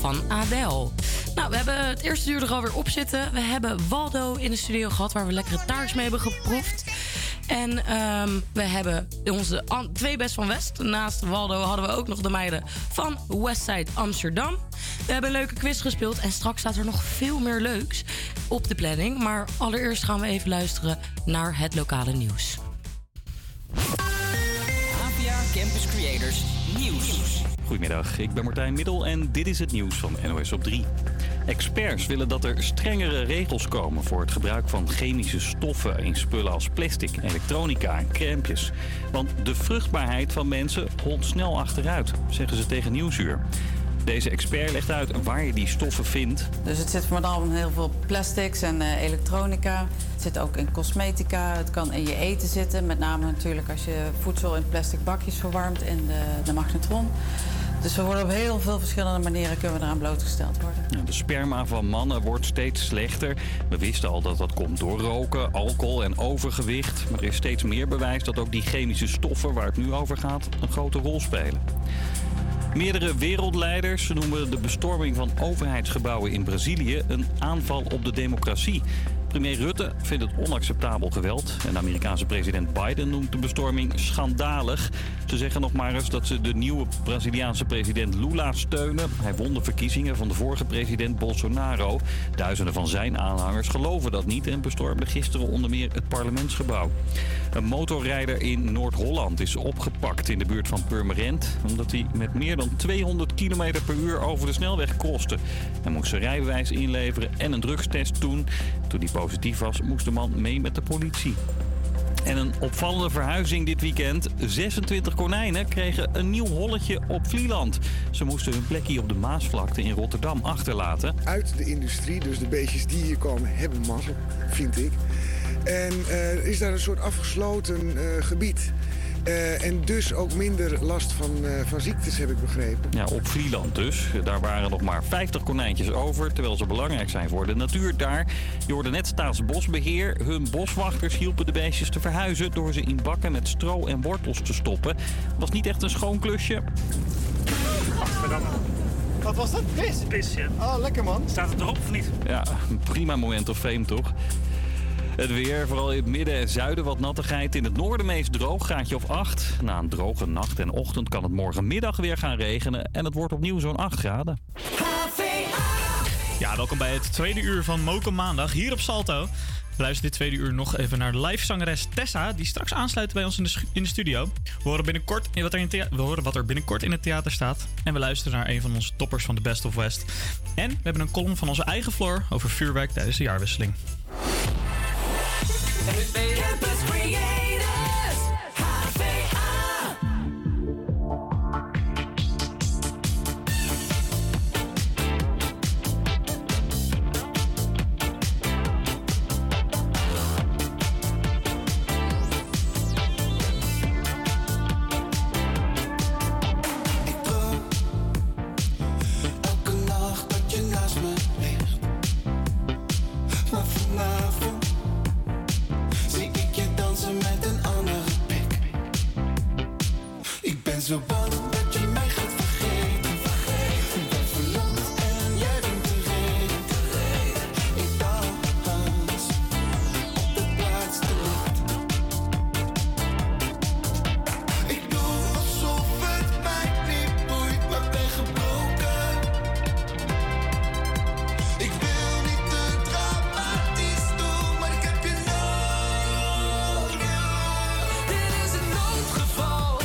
Van Adele. Nou, we hebben het eerste uur er alweer op zitten. We hebben Waldo in de studio gehad, waar we lekkere taartjes mee hebben geproefd. En we hebben onze twee best van West. Naast Waldo hadden we ook nog de meiden van Westside Amsterdam. We hebben een leuke quiz gespeeld en straks staat er nog veel meer leuks op de planning. Maar allereerst gaan we even luisteren naar het lokale nieuws. HPA Campus Creators Nieuws. Goedemiddag, ik ben Martijn Middel en dit is het nieuws van NOS op 3. Experts willen dat er strengere regels komen voor het gebruik van chemische stoffen in spullen als plastic, elektronica en crèmpjes. Want de vruchtbaarheid van mensen holt snel achteruit, zeggen ze tegen Nieuwsuur. Deze expert legt uit waar je die stoffen vindt. Dus het zit vooral in heel veel plastics en elektronica. Het zit ook in cosmetica, het kan in je eten zitten. Met name natuurlijk als je voedsel in plastic bakjes verwarmt in de magnetron. Dus we worden op heel veel verschillende manieren kunnen we eraan blootgesteld worden. De sperma van mannen wordt steeds slechter. We wisten al dat dat komt door roken, alcohol en overgewicht. Maar er is steeds meer bewijs dat ook die chemische stoffen waar het nu over gaat een grote rol spelen. Meerdere wereldleiders noemen de bestorming van overheidsgebouwen in Brazilië een aanval op de democratie. Premier Rutte vindt het onacceptabel geweld. En de Amerikaanse president Biden noemt de bestorming schandalig. Ze zeggen nog maar eens dat ze de nieuwe Braziliaanse president Lula steunen. Hij won de verkiezingen van de vorige president Bolsonaro. Duizenden van zijn aanhangers geloven dat niet en bestormden gisteren onder meer het parlementsgebouw. Een motorrijder in Noord-Holland is opgepakt in de buurt van Purmerend, omdat hij met meer dan 200 km per uur over de snelweg crosste. Hij moest zijn rijbewijs inleveren en een drugstest doen. Toen die positief was, moest de man mee met de politie. En een opvallende verhuizing dit weekend. 26 konijnen kregen een nieuw holletje op Vlieland. Ze moesten hun plekje op de Maasvlakte in Rotterdam achterlaten. Uit de industrie, dus de beestjes die hier komen, hebben mazzel, vind ik. En is daar een soort afgesloten gebied. En dus ook minder last van ziektes, heb ik begrepen. Ja, op Vlieland dus. Daar waren nog maar 50 konijntjes over, terwijl ze belangrijk zijn voor de natuur daar. Je hoorde net Staatsbosbeheer. Hun boswachters hielpen de beestjes te verhuizen door ze in bakken met stro en wortels te stoppen. Was niet echt een schoon klusje. Amsterdam. Wat was dat? Pis? Pis, ja. Oh, lekker man. Staat het erop of niet? Ja, een prima moment of fame toch? Het weer, vooral in het midden en zuiden wat nattigheid. In het noorden meest droog, graadje of 8. Na een droge nacht en ochtend kan het morgenmiddag weer gaan regenen. En het wordt opnieuw zo'n 8 graden. Ja, welkom bij het tweede uur van Mokum Maandag hier op Salto. Luister dit tweede uur nog even naar live zangeres Tessa, die straks aansluit bij ons in de studio. We horen wat er binnenkort in het theater staat. En we luisteren naar een van onze toppers van de Best of West. En we hebben een column van onze eigen Floor over vuurwerk tijdens de jaarwisseling. Campus Creators, HVA. Ik droom elke nacht dat je naast me ligt, maar vanavond met een andere pik. Ik ben zo bang dat je mij gaat vergeten. Ik ben verlangd en jij bent de reden. Ik dans op de plaats terug. Ik doe alsof het mij niet boeit, maar ben gebroken. Ik wil niet te dramatisch doen, maar ik heb je nodig. Dit is een noodgeval.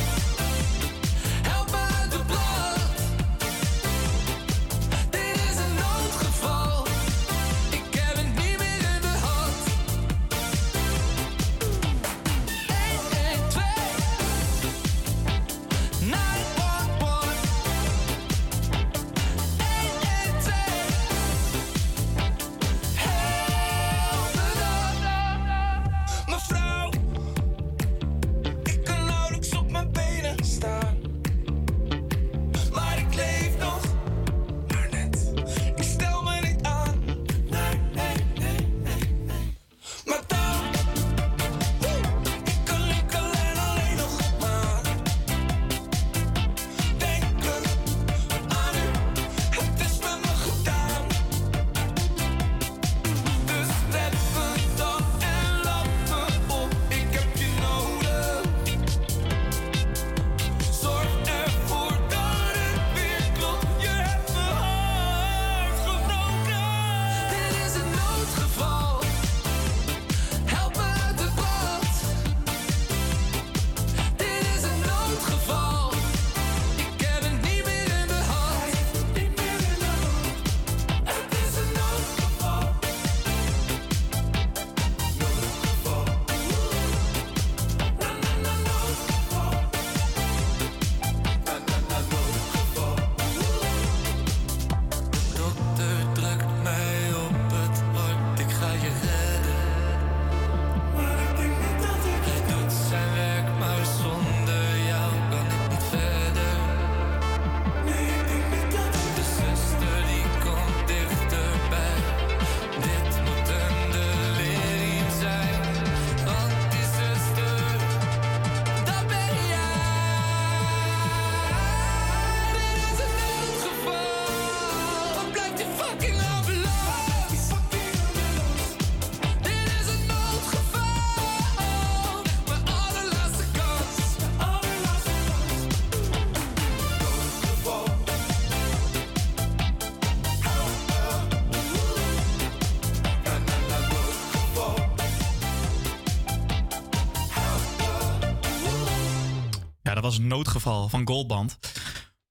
was een noodgeval van Goldband.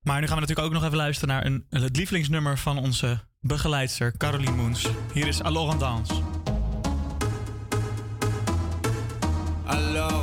Maar nu gaan we natuurlijk ook nog even luisteren naar het lievelingsnummer van onze begeleidster Caroline Moens. Hier is Alors on Danse. Alors on danse.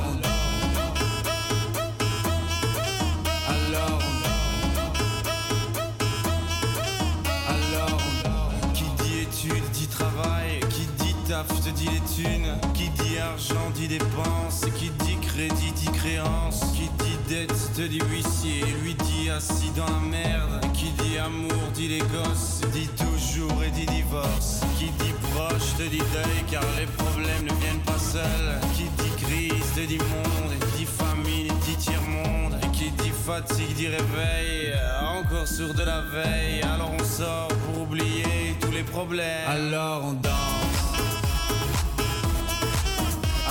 Te dit les thunes, qui dit argent dit dépense, qui dit crédit dit créance, qui dit dette te dit huissier, lui dit assis dans la merde, qui dit amour dit les gosses, dit toujours et dit divorce, qui dit proche te dit deuil car les problèmes ne viennent pas seuls, qui dit crise te dit monde, dit famine dit tiers-monde, qui dit fatigue dit réveil, encore sourd de la veille, alors on sort pour oublier tous les problèmes, alors on danse.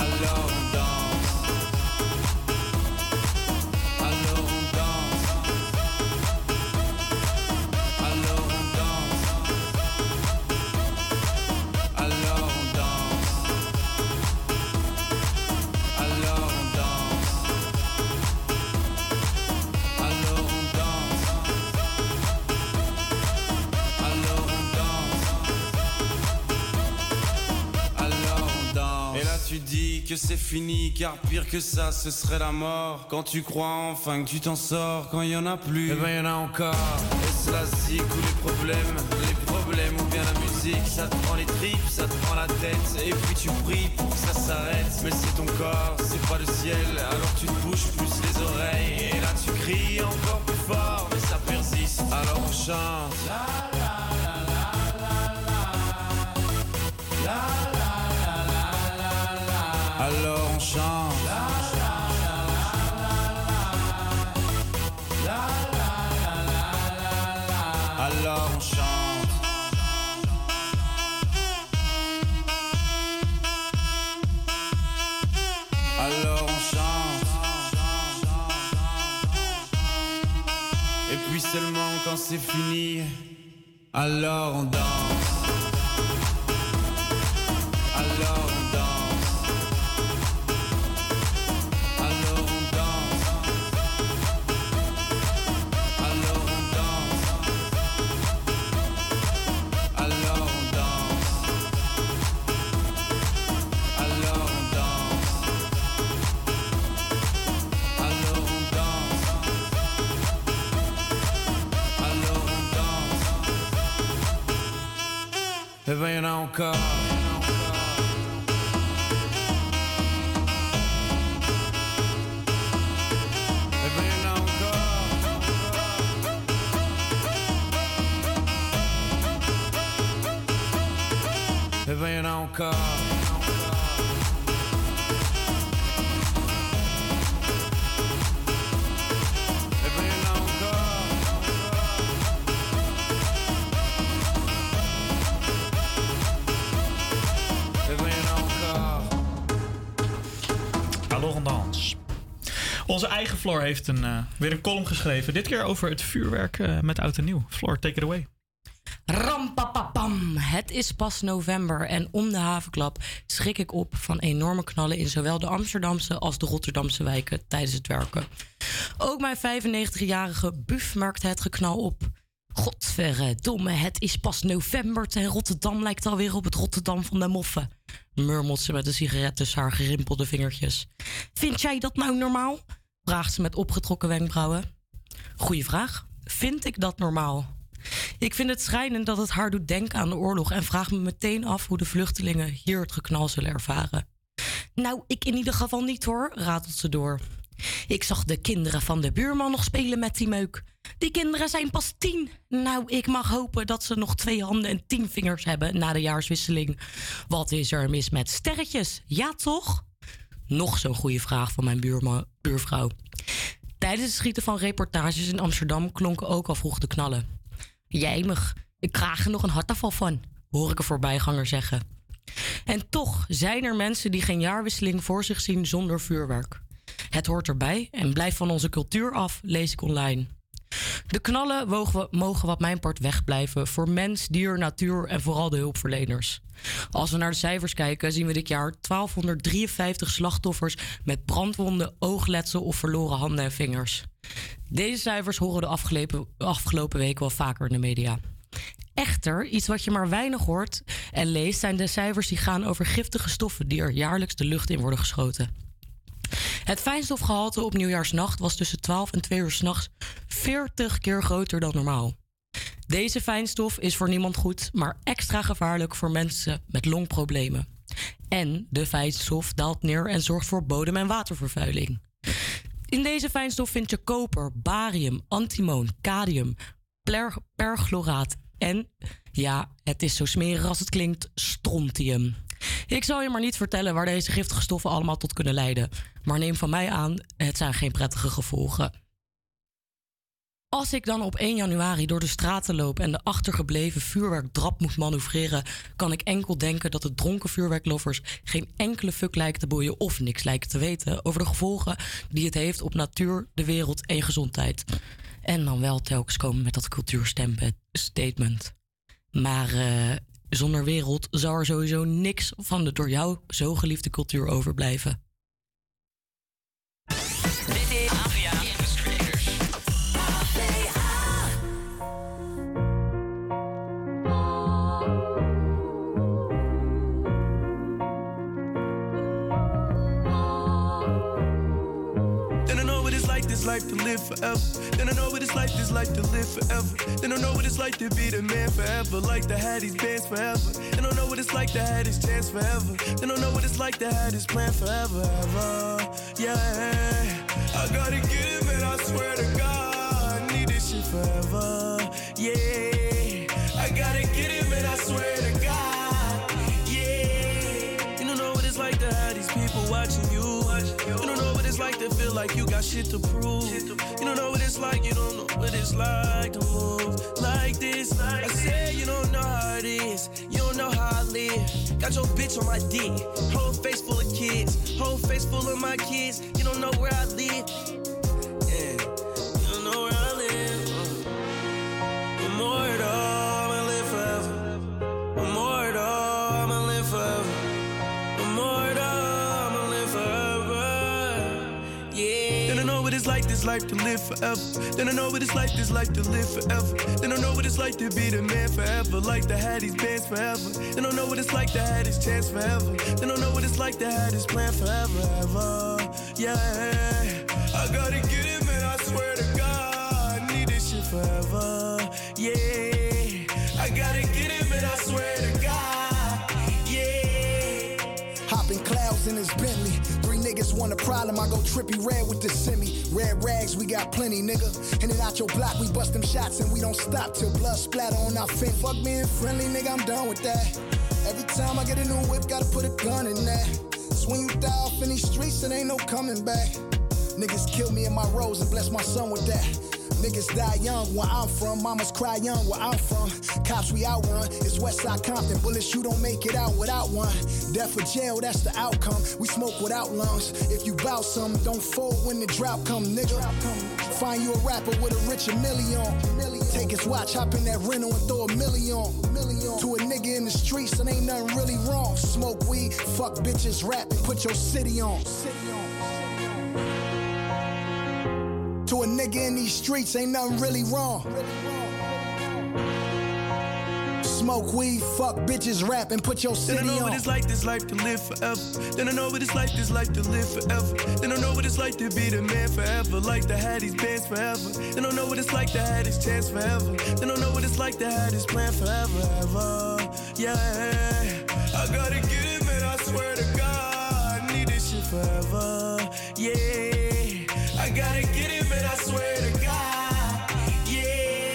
Alors on danse, alors on danse, alors on danse, alors on danse, alors on danse, alors on danse, alors on danse, alors on danse. Et là tu dis que c'est fini, car pire que ça ce serait la mort. Quand tu crois enfin que tu t'en sors, quand y en a plus, eh ben y en a encore. Et c'est la zique ou les problèmes ou bien la musique. Ça te prend les tripes, ça te prend la tête, et puis tu pries pour que ça s'arrête. Mais c'est ton corps, c'est pas le ciel, alors tu te bouches plus les oreilles. Et là tu cries encore plus fort, mais ça persiste, alors on chante. La la la la la la la. Alors on chante. La la la la la la la la la la. Alors on chante. Alors on chante. Et puis seulement quand c'est fini, alors on danse. Alors on danse. Et ben y'en a encore. Et ben y'en a encore. Et ben y'en a encore. Onze eigen Floor heeft weer een column geschreven. Dit keer over het vuurwerk met oud en nieuw. Floor, take it away. Rampapapam. Het is pas november en om de havenklap schrik ik op van enorme knallen in zowel de Amsterdamse als de Rotterdamse wijken tijdens het werken. Ook mijn 95-jarige buf merkt het geknal op. Godverdomme, het is pas november en Rotterdam lijkt alweer op het Rotterdam van de moffen. Murmelt ze met een sigaret tussen haar gerimpelde vingertjes. Vind jij dat nou normaal? Vraagt ze met opgetrokken wenkbrauwen. Goeie vraag. Vind ik dat normaal? Ik vind het schrijnend dat het haar doet denken aan de oorlog en vraag me meteen af hoe de vluchtelingen hier het geknal zullen ervaren. Nou, ik in ieder geval niet hoor, ratelt ze door. Ik zag de kinderen van de buurman nog spelen met die meuk. Die kinderen zijn pas 10. Nou, ik mag hopen dat ze nog 2 handen en 10 vingers hebben na de jaarswisseling. Wat is er mis met sterretjes? Ja, toch? Nog zo'n goede vraag van mijn buurvrouw. Tijdens het schieten van reportages in Amsterdam klonken ook al vroeg de knallen. Jijmig, ik krijg er nog een hartaanval van, hoor ik een voorbijganger zeggen. En toch zijn er mensen die geen jaarwisseling voor zich zien zonder vuurwerk. Het hoort erbij en blijft van onze cultuur af, lees ik online. De knallen mogen wat mijn part wegblijven voor mens, dier, natuur en vooral de hulpverleners. Als we naar de cijfers kijken, zien we dit jaar 1253 slachtoffers met brandwonden, oogletsel of verloren handen en vingers. Deze cijfers horen de afgelopen weken wel vaker in de media. Echter, iets wat je maar weinig hoort en leest zijn de cijfers die gaan over giftige stoffen die er jaarlijks de lucht in worden geschoten. Het fijnstofgehalte op nieuwjaarsnacht was tussen 12 en 2 uur 's nachts 40 keer groter dan normaal. Deze fijnstof is voor niemand goed, maar extra gevaarlijk voor mensen met longproblemen. En de fijnstof daalt neer en zorgt voor bodem- en watervervuiling. In deze fijnstof vind je koper, barium, antimoon, kadium, perchloraat en, ja, het is zo smerig als het klinkt, strontium. Ik zal je maar niet vertellen waar deze giftige stoffen allemaal tot kunnen leiden. Maar neem van mij aan, het zijn geen prettige gevolgen. Als ik dan op 1 januari door de straten loop en de achtergebleven vuurwerkdrap moet manoeuvreren, kan ik enkel denken dat de dronken vuurwerklovers geen enkele fuck lijken te boeien of niks lijken te weten over de gevolgen die het heeft op natuur, de wereld en gezondheid. En dan wel telkens komen met dat cultuurstatement. Maar zonder wereld zou er sowieso niks van de door jou zo geliefde cultuur overblijven. Dit is Avia Illustrators. Then I know what it's like, this life to live forever. Then I know what it's like, this life to live forever. Then I know what it's like to be the man forever. Like to have these bands forever. Then I know what it's like to have this chance forever. Then I know what it's like to have this plan forever, ever. Yeah, I gotta give it, I swear to God, I need this shit forever. Yeah, I gotta get it, I swear to God. Yeah, you don't know what it's like to have these people watching you. You don't know what it's like to feel like you got shit to prove. You don't know what it's like, you don't know what it's like to move like this. I said you don't know how it is, you don't know how I live. Got your bitch on my dick, whole face full of kids, whole face full of my kids. You don't know where I live, yeah. You don't know where I live. I'm immortal, I'ma live forever. I'm immortal, I'ma live forever. I'm immortal, I'ma live forever. Yeah. Then I know what it's like, this life to live forever. Then I know what it's like, this life to live forever. Then I know what it's like to be the man forever. Like to have these bands forever. Then I know what it's like to have this chance forever. Then I know what it's like to have this plan forever, ever. Yeah, I gotta get it, man, I swear to God, I need this shit forever. Yeah, I gotta get it, man, I swear to God. Yeah. Hopping clouds in this Bentley. Niggas want a problem, I go trippy red with the semi. Red rags, we got plenty, nigga. In and out your block, we bust them shots and we don't stop till blood splatter on our fin. Fuck me and friendly, nigga, I'm done with that. Every time I get a new whip, gotta put a gun in that. Swing you off in these streets, it ain't no coming back. Niggas kill me in my rows and bless my son with that. Niggas die young where I'm from, mamas cry young where I'm from. Cops we outrun, it's Westside Compton. Bullets, you don't make it out without one. Death or jail, that's the outcome. We smoke without lungs. If you bout some, don't fold when the drought come, nigga. Find you a rapper with a richer million. Take his watch, hop in that rental and throw a million. To a nigga in the streets, and ain't nothing really wrong. Smoke weed, fuck bitches, rap, and put your city on. To a nigga in these streets, ain't nothing really wrong. Smoke weed, fuck bitches, rap, and put your city on. Then I know what it's like, this life to live forever. Then I know what it's like, this life to live forever. Then I know what it's like to be the man forever. Like to have these bands forever. Then I know what it's like to have this chance forever. Then I know what it's like to have this plan forever, ever. Yeah, I gotta get it, man, I swear to God, I need this shit forever. Yeah, I gotta get it, man, I swear to God, yeah.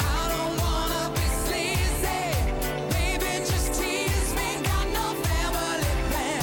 I don't wanna be sleazy. Baby, just tease me. Got no family plan.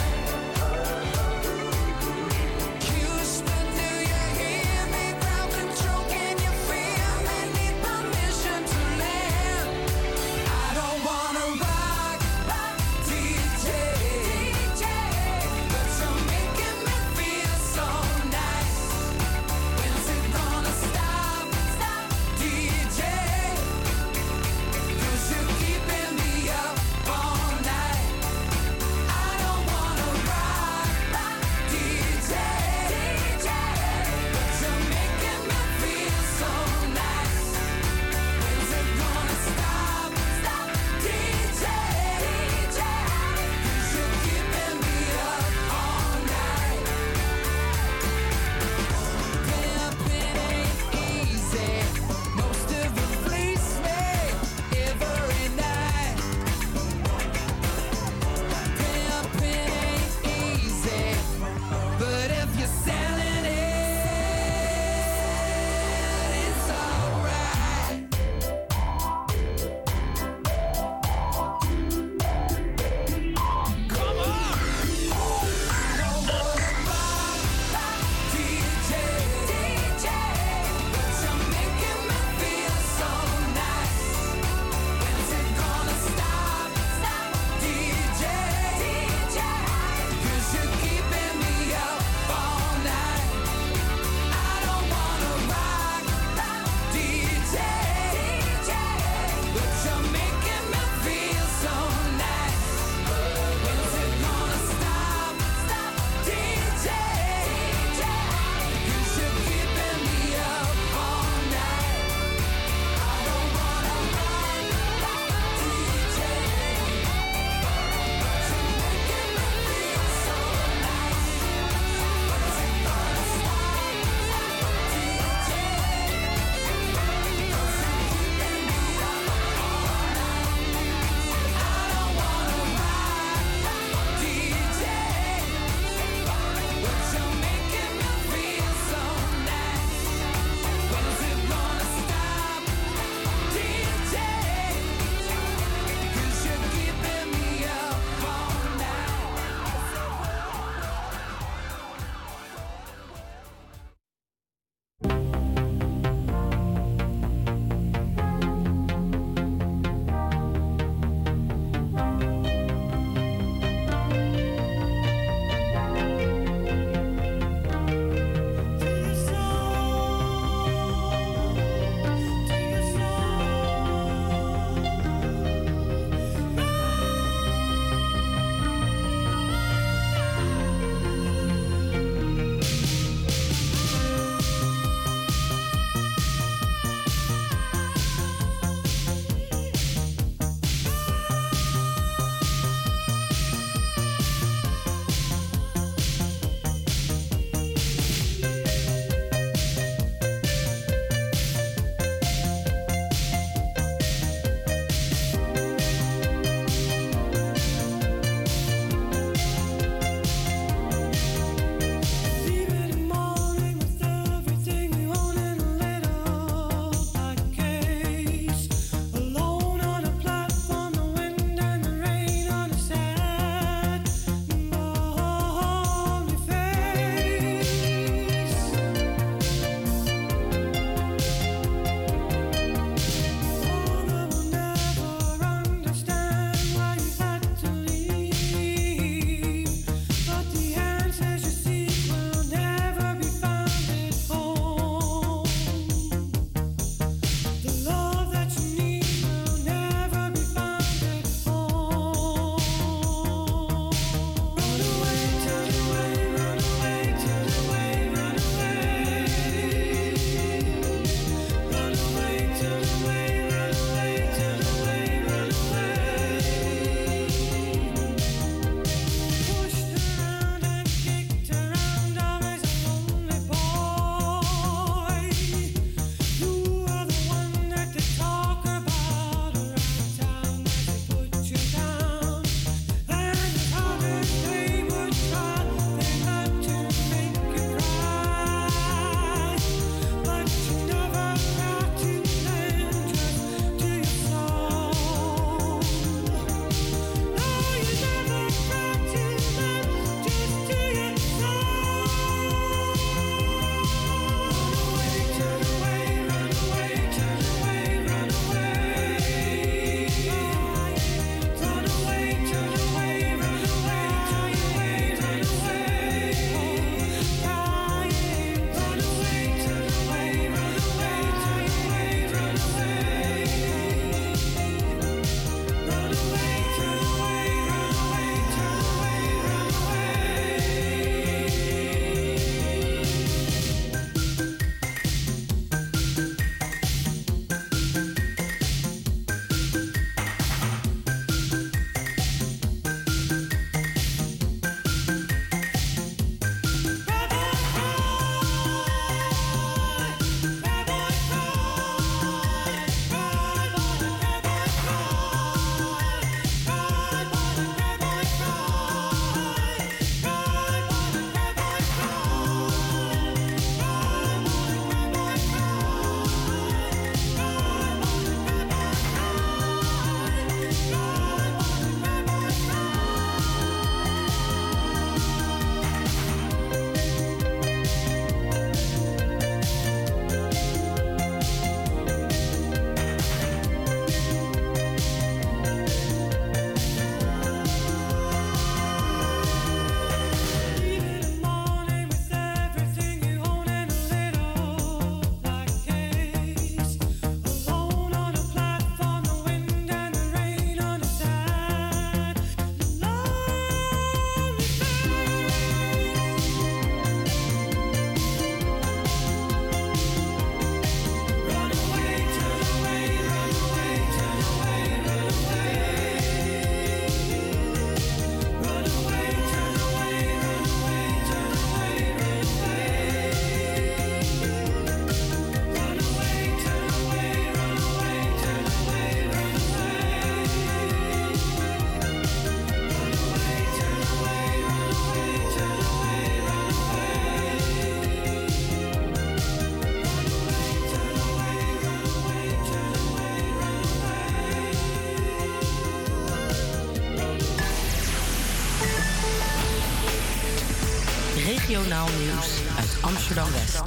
regionaal nieuws uit Amsterdam-West.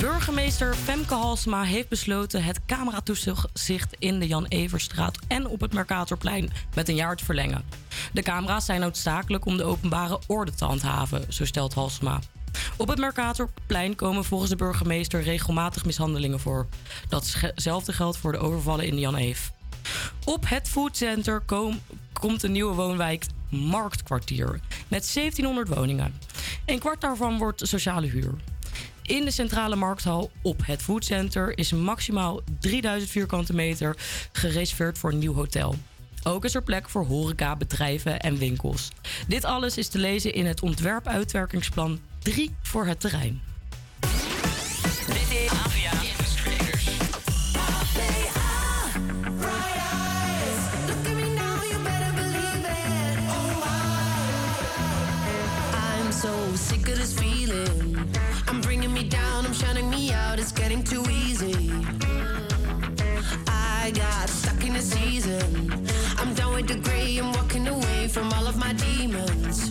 Burgemeester Femke Halsema heeft besloten het cameratoezicht in de Jan Evertsenstraat en op het Mercatorplein met een jaar te verlengen. De camera's zijn noodzakelijk om de openbare orde te handhaven, zo stelt Halsema. Op het Mercatorplein komen volgens de burgemeester regelmatig mishandelingen voor. Datzelfde geldt voor de overvallen in de Jan Eef. Op het Foodcenter komt een nieuwe woonwijk Marktkwartier met 1700 woningen. Een kwart daarvan wordt sociale huur. In de centrale markthal op het Foodcenter is maximaal 3000 vierkante meter gereserveerd voor een nieuw hotel. Ook is er plek voor horeca, bedrijven en winkels. Dit alles is te lezen in het ontwerp-uitwerkingsplan 3 voor het terrein. Dit is Avia. I'm so sick of this feeling. I'm bringing me down, I'm shining me out, it's getting too easy. I got stuck in the season. I'm done with the gray, I'm walking away from all of my demons.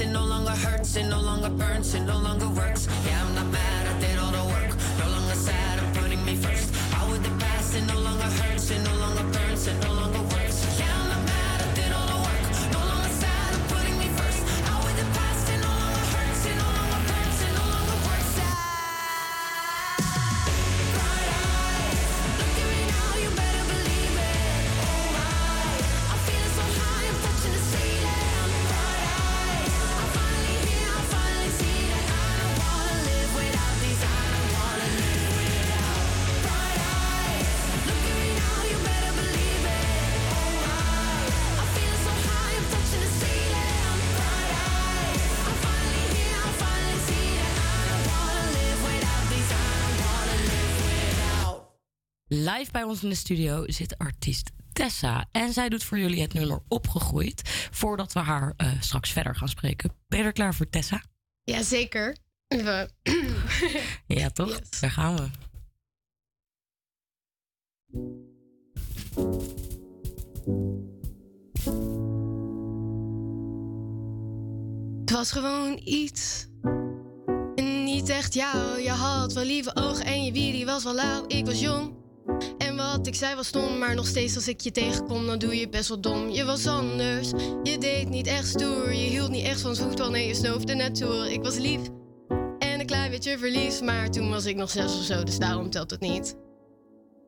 It no longer hurts, it no longer burns, it no longer works. Yeah, I'm not mad, I did all the work. No longer sad, I'm putting me first. Out with the past, it no longer hurts, it no longer burns, it no longer works. Yeah, I'm not mad, I did all the work. No longer sad, I'm putting me first. Out with the past, it no longer hurts, it no longer burns, it no longer works. Bright eyes, look at me now, you better believe it. Oh my, I feel so high, I'm touching the ceiling. Live bij ons in de studio zit artiest Tessa. En zij doet voor jullie het nummer Opgegroeid. Voordat we haar straks verder gaan spreken. Ben je er klaar voor, Tessa? Jazeker. Ja, toch? Yes. Daar gaan we. Het was gewoon iets... Niet echt jou, je had wel lieve ogen en je wier die was wel lauw. Ik was jong en wat ik zei was stom, maar nog steeds als ik je tegenkom dan doe je best wel dom. Je was anders, je deed niet echt stoer, je hield niet echt van voetbal, nee je snoofde net door. Ik was lief en een klein beetje verliefd, maar toen was ik nog 6 of zo, dus daarom telt het niet.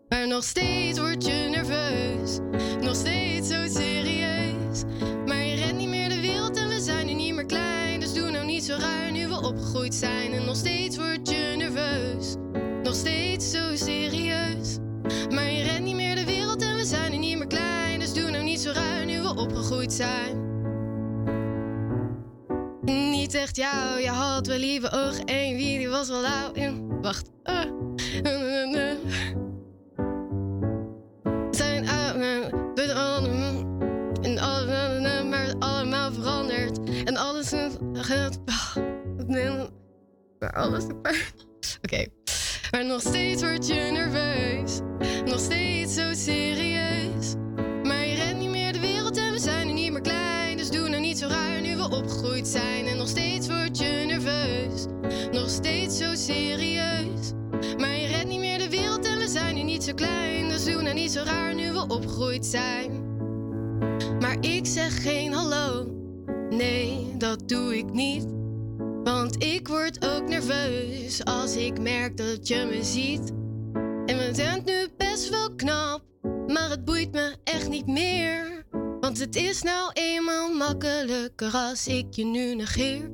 Maar nog steeds word je nerveus, nog steeds zo serieus, maar je rent niet meer de wereld en we zijn nu niet meer klein, dus doe nou niet zo raar nu we opgegroeid zijn. En nog steeds word je nerveus, nog steeds zo serieus, maar je rent niet meer de wereld en we zijn nu niet meer klein, dus doe nou niet zo raar nu we opgegroeid zijn. Niet echt jou, je had wel lieve ogen en wie die was wel lauw in. Wacht. Alles erbij. Oké. Maar nog steeds word je nerveus. Nog steeds zo serieus. Maar je rent niet meer de wereld en we zijn er niet meer klein. Dus doe nou niet zo raar nu we opgegroeid zijn. En nog steeds word je nerveus. Nog steeds zo serieus. Maar je rent niet meer de wereld en we zijn nu niet zo klein. Dus doe nou niet zo raar nu we opgegroeid zijn. Maar ik zeg geen hallo. Nee, dat doe ik niet. Want ik word ook nerveus als ik merk dat je me ziet. En we zijn nu best wel knap, maar het boeit me echt niet meer. Want het is nou eenmaal makkelijker als ik je nu negeer.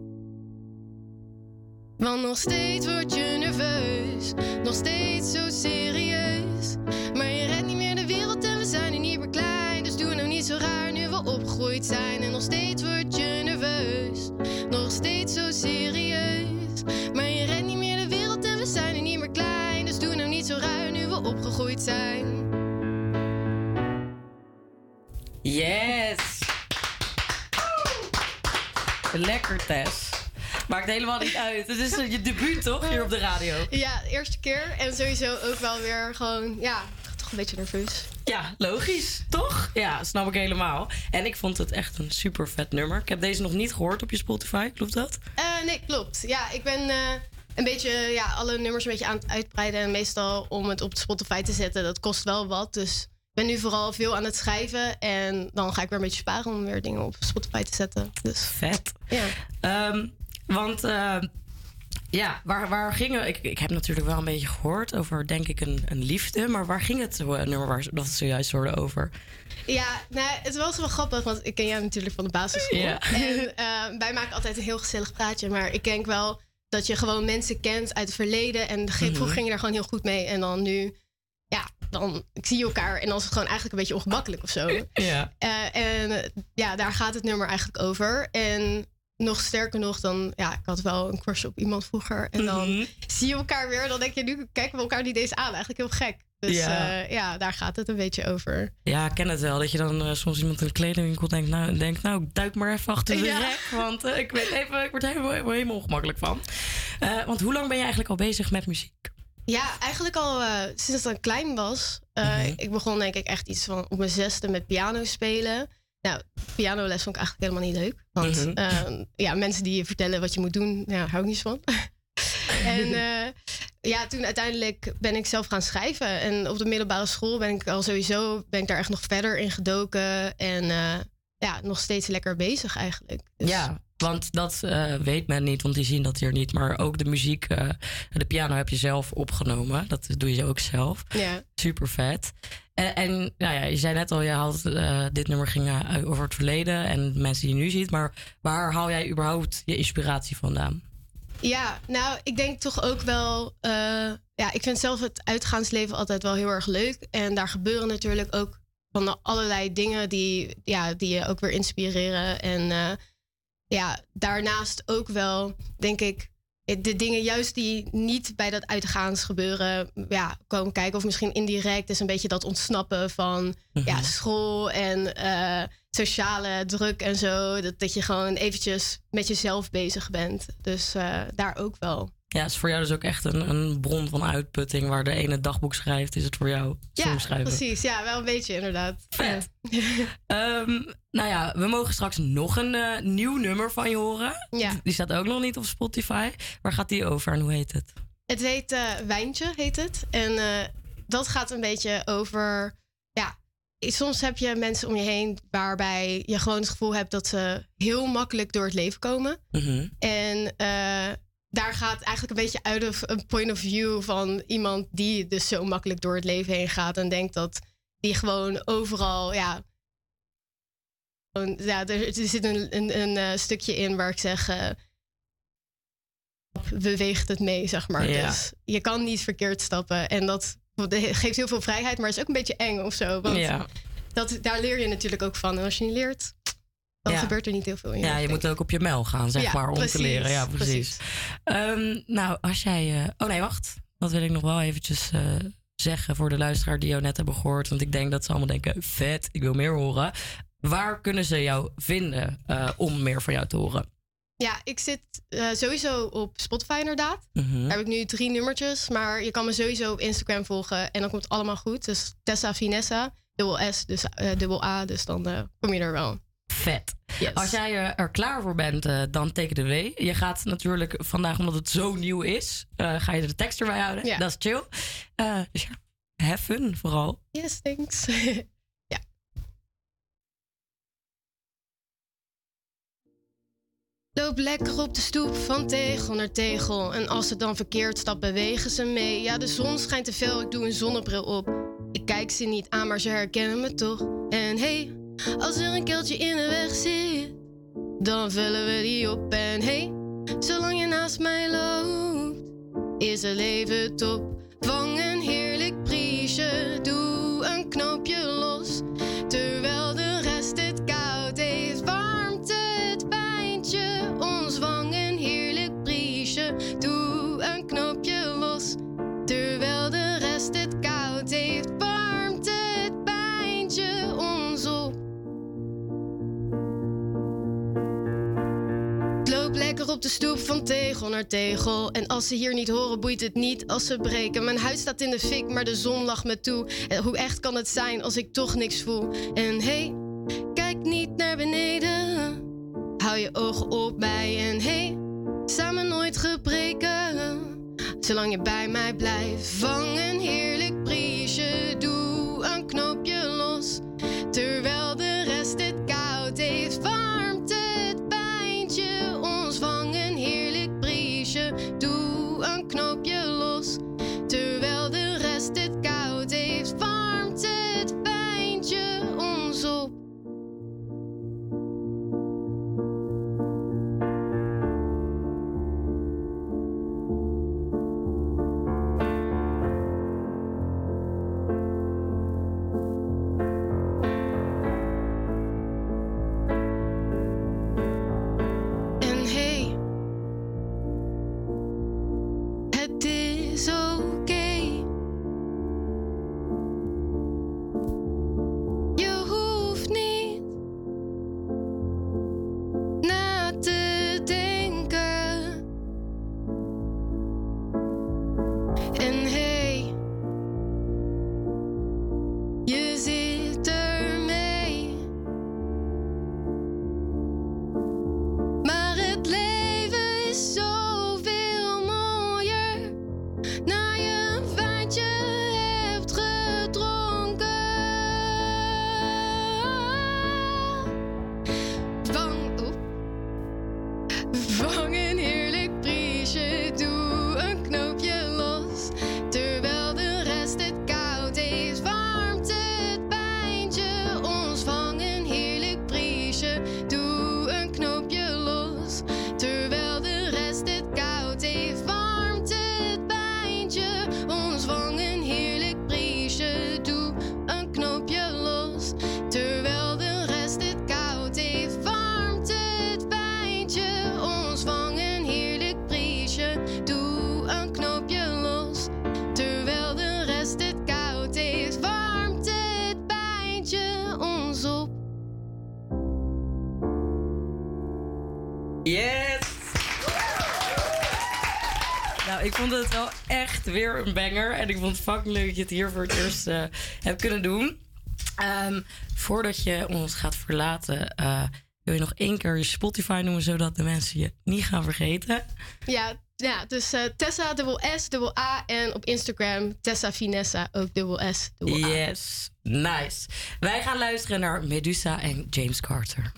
Want nog steeds word je nerveus, nog steeds zo serieus. Maar je redt niet meer de wereld en we zijn nu niet meer klein. Dus doe nou niet zo raar nu we opgegroeid zijn. En nog steeds word je nerveus, nog steeds zo serieus. Maar je rent niet meer de wereld en we zijn er niet meer klein. Dus doe nou niet zo raar nu we opgegroeid zijn. Yes! Lekker, Tess. Maakt helemaal niet uit. Het is je debuut, toch? Hier op de radio. Ja, de eerste keer. En sowieso ook wel weer gewoon... Ja, toch een beetje nerveus. Ja, logisch, toch? Ja, snap ik helemaal. En ik vond het echt een super vet nummer. Ik heb deze nog niet gehoord op je Spotify, klopt dat? Nee, klopt. Ja, ik ben een beetje alle nummers een beetje aan het uitbreiden. En meestal om het op Spotify te zetten, dat kost wel wat. Dus ik ben nu vooral veel aan het schrijven. En dan ga ik weer een beetje sparen om weer dingen op Spotify te zetten. Dus. Vet. Ja. Want... waar ging het? Ik heb natuurlijk wel een beetje gehoord over, denk ik, een liefde. Maar waar ging het nummer waar dat zojuist hoorde over? Ja, het was wel grappig, want ik ken jou natuurlijk van de basisschool. Ja. En wij maken altijd een heel gezellig praatje. Maar ik denk wel dat je gewoon mensen kent uit het verleden. En vroeger ging je daar gewoon heel goed mee. En dan nu, dan zie je elkaar. En dan is het gewoon eigenlijk een beetje ongemakkelijk of zo. Ja. Daar gaat het nummer eigenlijk over. En... Nog sterker nog, dan... Ja, ik had wel een crush op iemand vroeger. En dan zie je elkaar weer. Dan denk je, nu kijken we elkaar niet eens aan. Eigenlijk heel gek. Dus daar gaat het een beetje over. Ja, ik ken het wel. Dat je dan soms iemand in de kledingwinkel denkt, duik maar even achter de rek. Want ik word er helemaal ongemakkelijk van. Want hoe lang ben je eigenlijk al bezig met muziek? Ja, eigenlijk al sinds ik klein was. Ik begon denk ik echt iets van op mijn 6e met piano spelen. Nou, pianoles vond ik eigenlijk helemaal niet leuk. Want mensen die je vertellen wat je moet doen, hou ik niet van. En toen uiteindelijk ben ik zelf gaan schrijven. En op de middelbare school ben ik daar echt nog verder in gedoken. En nog steeds lekker bezig eigenlijk. Dus. Ja, want dat weet men niet, want die zien dat hier niet. Maar ook de muziek, de piano heb je zelf opgenomen. Dat doe je ook zelf. Ja. Super vet. En je zei net al, je haalt, dit nummer ging over het verleden en mensen die je nu ziet. Maar waar haal jij überhaupt je inspiratie vandaan? Ja, ik denk toch ook wel... ik vind zelf het uitgaansleven altijd wel heel erg leuk. En daar gebeuren natuurlijk ook van allerlei dingen die je ook weer inspireren. En daarnaast ook wel, denk ik... De dingen juist die niet bij dat uitgaans gebeuren komen kijken. Of misschien indirect is een beetje dat ontsnappen van school en sociale druk en zo. Dat je gewoon eventjes met jezelf bezig bent. Dus daar ook wel. Ja, is voor jou dus ook echt een bron van uitputting. Waar de ene dagboek schrijft, is het voor jou schrijven. Ja, precies. Ja, wel een beetje inderdaad. Vet. Ja. We mogen straks nog een nieuw nummer van je horen. Ja. Die staat ook nog niet op Spotify. Waar gaat die over en hoe heet het? Het heet Wijntje, heet het. En dat gaat een beetje over... Ja, soms heb je mensen om je heen waarbij je gewoon het gevoel hebt... dat ze heel makkelijk door het leven komen. Mm-hmm. En... Daar gaat eigenlijk een beetje uit of een point of view van iemand die dus zo makkelijk door het leven heen gaat. En denkt dat die gewoon overal, er zit een stukje in waar ik zeg, beweegt het mee, zeg maar. Ja. Dus je kan niet verkeerd stappen. En dat geeft heel veel vrijheid, maar is ook een beetje eng of zo. Want daar leer je natuurlijk ook van. En als je niet leert... Dan gebeurt er niet heel veel in. Ja, je moet ook op je mijl gaan, om te leren. Ja, precies. Als jij... wacht. Dat wil ik nog wel eventjes zeggen voor de luisteraar die jou net hebben gehoord. Want ik denk dat ze allemaal denken, vet, ik wil meer horen. Waar kunnen ze jou vinden om meer van jou te horen? Ja, ik zit sowieso op Spotify inderdaad. Uh-huh. Daar heb ik nu 3 nummertjes. Maar je kan me sowieso op Instagram volgen. En dan komt het allemaal goed. Dus Tessa Finessa, dubbel S, dus dubbel A. Dus dan kom je er wel. Vet. Yes. Als jij er klaar voor bent, dan teken de W. Je gaat natuurlijk vandaag, omdat het zo nieuw is, ga je de tekst erbij houden. Yeah. Dat is chill. Dus ja, have fun vooral. Yes, thanks. Loop lekker op de stoep van tegel naar tegel. En als het dan verkeerd stapt, bewegen ze mee. Ja, de zon schijnt te veel, ik doe een zonnebril op. Ik kijk ze niet aan, maar ze herkennen me toch. En hey, als er een kuiltje in de weg zit, dan vullen we die op. En hey, zolang je naast mij loopt, is het leven top. Vang een heerlijk briesje, doe een knoopje los. Terwijl de rest het koud heeft, warmt het pijntje. Ons vang een heerlijk briesje, doe een knoopje los. Terwijl de rest het koud heeft, warmt het pijntje ons op. Ik loop lekker op de stoep van tegel naar tegel. En als ze hier niet horen, boeit het niet als ze breken. Mijn huis staat in de fik, maar de zon lacht me toe. En hoe echt kan het zijn als ik toch niks voel? En hey, kijk niet naar beneden. Hou je ogen op mij en hey, samen nooit gebreken. Zolang je bij mij blijft, vang een heerlijk briesje. Doe een knoopje los, terwijl de rest het koud heeft. Warmt het pijntje, ons vang een heerlijk briesje. Doe een knoopje los, terwijl de rest het koud heeft. Warmt het pijntje ons op. Weer een banger. En ik vond het fucking leuk dat je het hier voor het eerst hebt kunnen doen. Voordat je ons gaat verlaten, wil je nog 1 keer je Spotify noemen, zodat de mensen je niet gaan vergeten? Ja dus Tessa, dubbel S, dubbel A. En op Instagram Tessa Finessa, ook dubbel S, dubbel A. Yes, nice. Wij gaan luisteren naar Medusa en James Carter.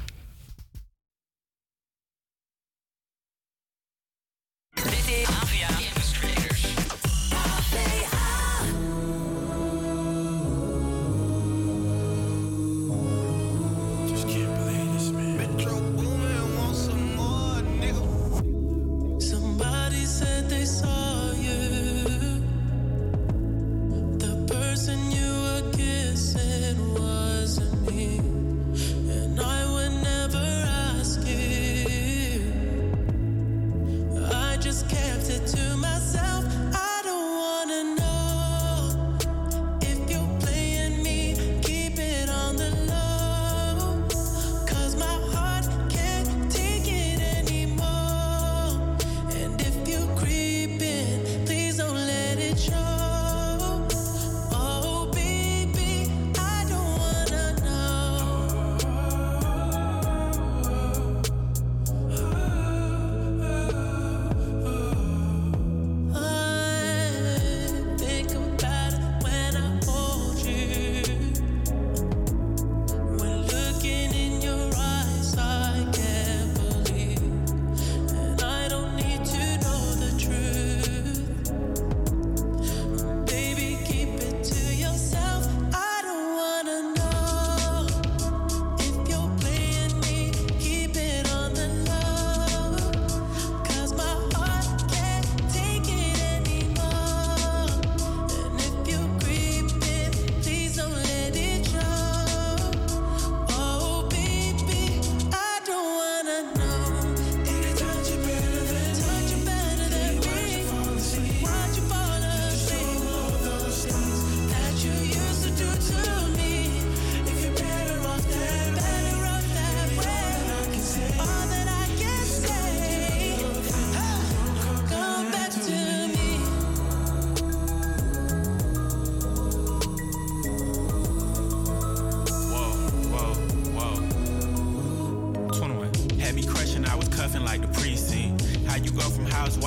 Anymore.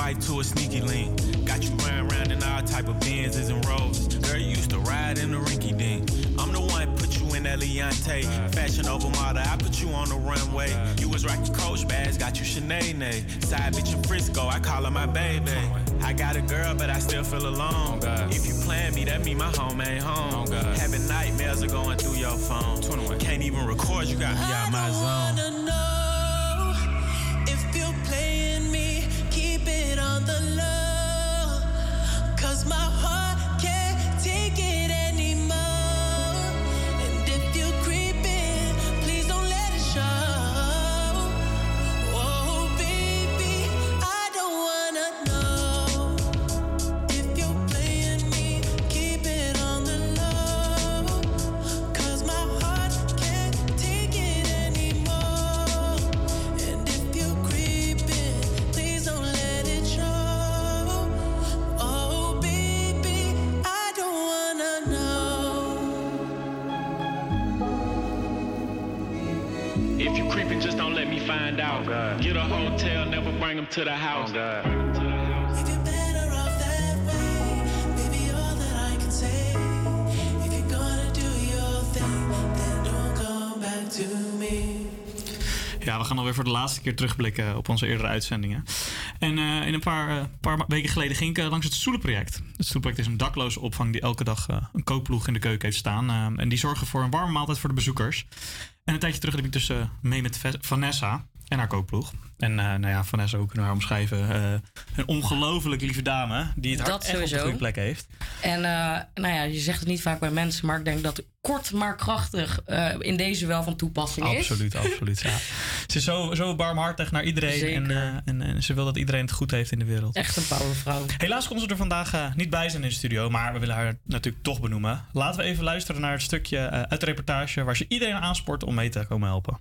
life to a sneaky link. Got you riding round in all type of Benzes and Rolls. Girl, you used to ride in the rinky dink. I'm the one put you in that Leontay. Fashion over model, I put you on the runway. You was rocking Coach bags, got you Sinead. Side bitch in Frisco, I call her my baby. I got a girl, but I still feel alone. If you playing me, that mean my home ain't home. Having nightmares are going through your phone. Can't even record, you got me out my zone. I don't wanna know. Get a hotel, never bring them to the house. Ja, we gaan alweer voor de laatste keer terugblikken op onze eerdere uitzendingen. En in een paar weken geleden ging ik langs het Stoelenproject. Het Stoelenproject is een dakloze opvang die elke dag een kookploeg in de keuken heeft staan. En die zorgen voor een warme maaltijd voor de bezoekers. En een tijdje terug liep ik dus mee met Vanessa en haar kookploeg. En nou ja, Vanessa, hoe kunnen we haar omschrijven? Een ongelooflijk lieve dame die het hart echt op de goede plek heeft. En nou ja, je zegt het niet vaak bij mensen, maar ik denk dat kort maar krachtig in deze wel van toepassing is. Absoluut, absoluut. Ja. Ze is zo barmhartig naar iedereen en ze wil dat iedereen het goed heeft in de wereld. Echt een powervrouw. Helaas kon ze er vandaag niet bij zijn in de studio, maar we willen haar natuurlijk toch benoemen. Laten we even luisteren naar het stukje uit de reportage waar ze iedereen aanspoort om mee te komen helpen.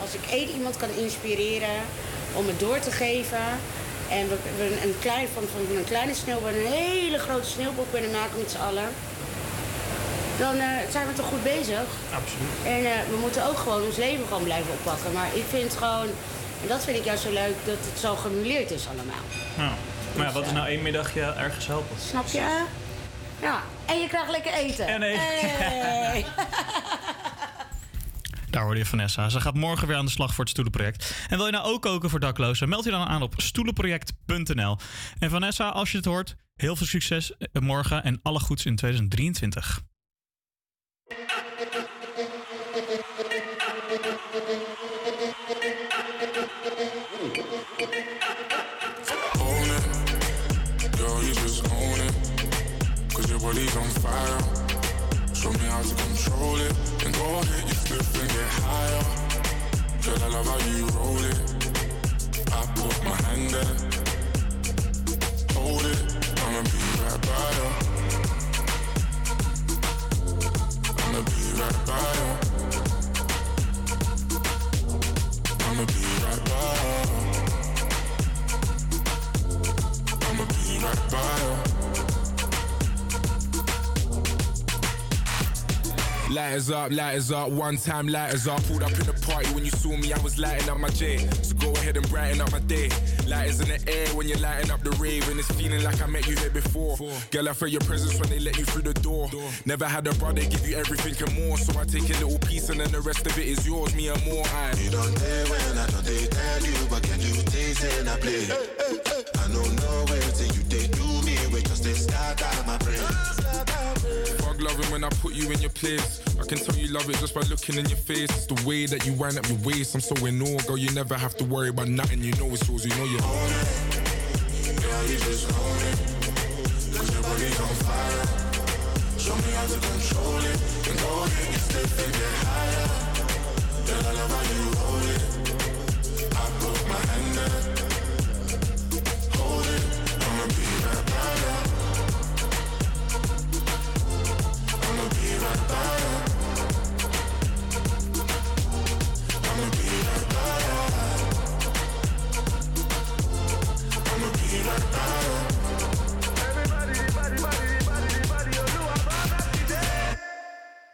Als ik één iemand kan inspireren om het door te geven en we van een kleine sneeuwbal een hele grote sneeuwbal kunnen maken met z'n allen, dan zijn we toch goed bezig. Absoluut. En we moeten ook gewoon ons leven gewoon blijven oppakken. Maar ik vind gewoon, en dat vind ik juist zo leuk, dat het zo gemuleerd is allemaal. Nou, maar ja, wat is nou één middagje ergens helpen? Snap je? Ja, en je krijgt lekker eten. En eten. Hey. Daar hoorde je Vanessa. Ze gaat morgen weer aan de slag voor het Stoelenproject. En wil je nou ook koken voor daklozen? Meld je dan aan op stoelenproject.nl. En Vanessa, als je het hoort, heel veel succes morgen en alle goeds in 2023. Show me how to control it. And go ahead, you flip and get higher. Girl, I love how you roll it. I put my hand there. Hold it, I'ma be right by you. I'ma be right by you. I'ma be right by you. I'ma be right by you. Lighters up, one time lighters up. Pulled up in the party when you saw me, I was lighting up my J. So go ahead and brighten up my day. Lighters in the air when you're lighting up the rave. And it's feeling like I met you here before. Girl, I feel your presence when they let you through the door. Never had a brother give you everything and more. So I take a little piece and then the rest of it is yours, me and more. I. You don't dare when I don't they tell you, but can you taste and I play? Hey, hey, hey. I don't know where till you they do me, we just they start out my brain. Loving when I put you in your place. I can tell you love it just by looking in your face. It's the way that you wind up your waist. I'm so in awe, girl, you never have to worry about nothing. You know it's yours, you know you're own it. Girl, you just own it. Cause your body's on fire. Show me how to control it. And go ahead and step and get higher. Girl, I love how you roll it. I put my hand there. Hold it, I'ma be right by you.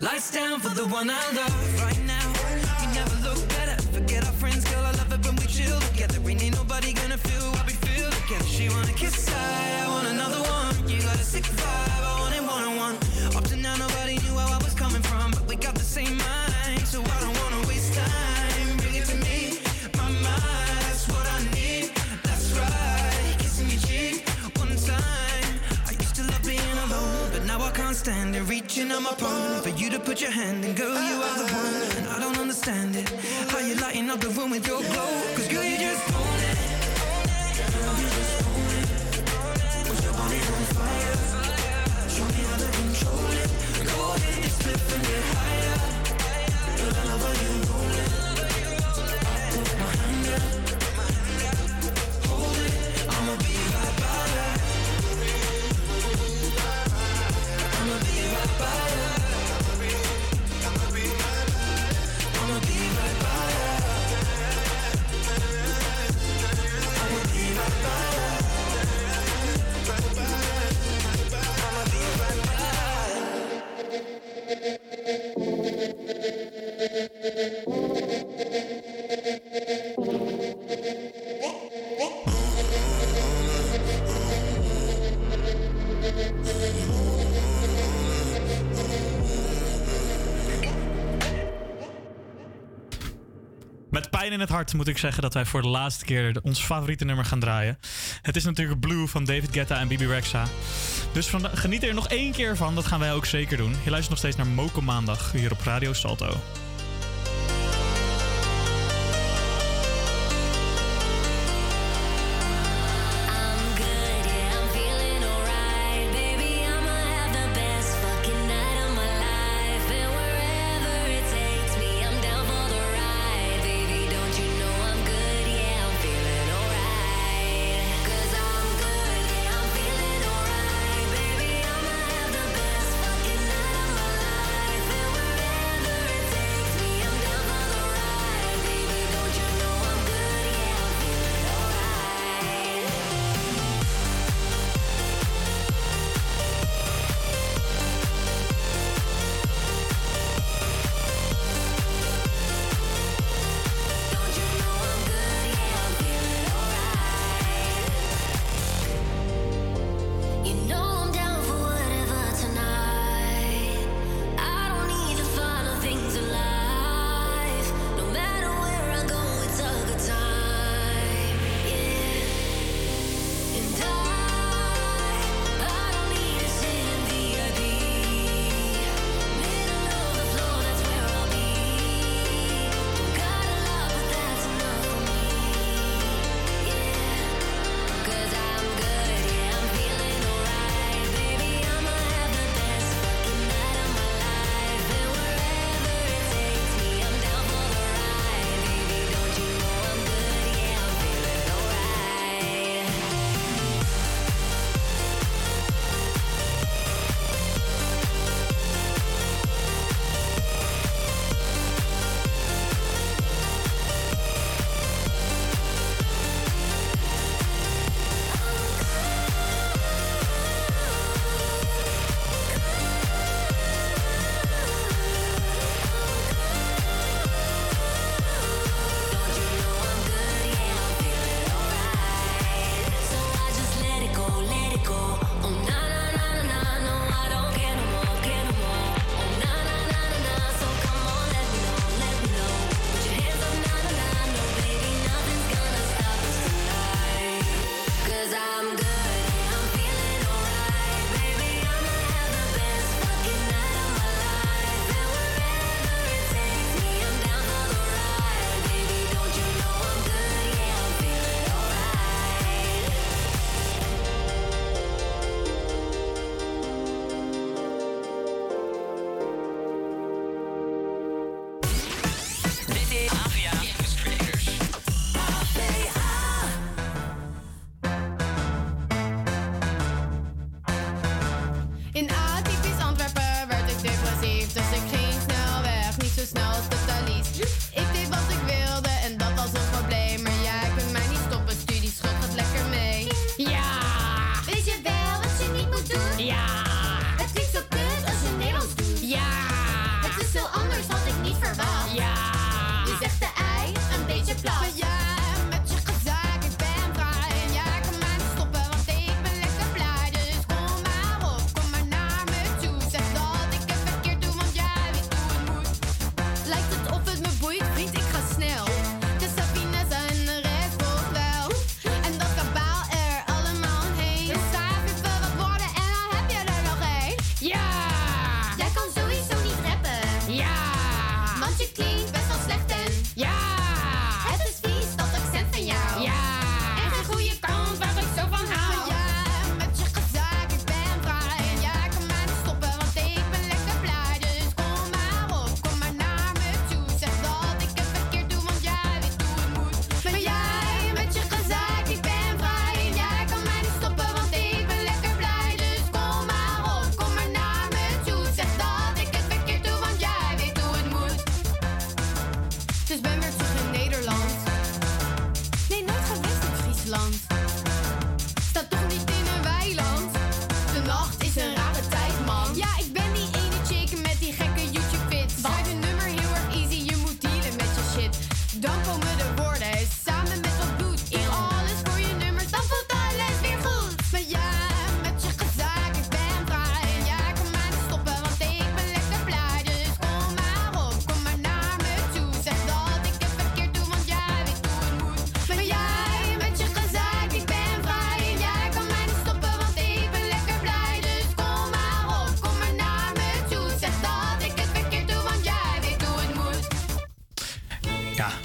Lights down for the one I love right now. You never look better. Forget our friends, girl. I love it when we chill together. Ain't nobody gonna feel what we feel together. weekend. She wanna kiss I want another one. You got a sick vibe, I want it one-on-one. Up to now nobody knew where I was coming from, but we got the same mind, so I don't wanna waste time. Bring it to me, my mind, that's what I need. That's right, kissing your cheek, one time. I used to love being alone, but now I can't stand it. Reaching on my phone for you to put your hand in, girl, you are the one. And I don't understand it, how you lighting up the room with your glow. Cause girl, you just own it. In het hart moet ik zeggen dat wij voor de laatste keer ons favoriete nummer gaan draaien. Het is natuurlijk Blue van David Guetta en Bibi Rexha. Dus geniet er nog één keer van, dat gaan wij ook zeker doen. Je luistert nog steeds naar Mokum Maandag hier op Radio Salto. Met je gezag, ik ben vrij en jij kan mij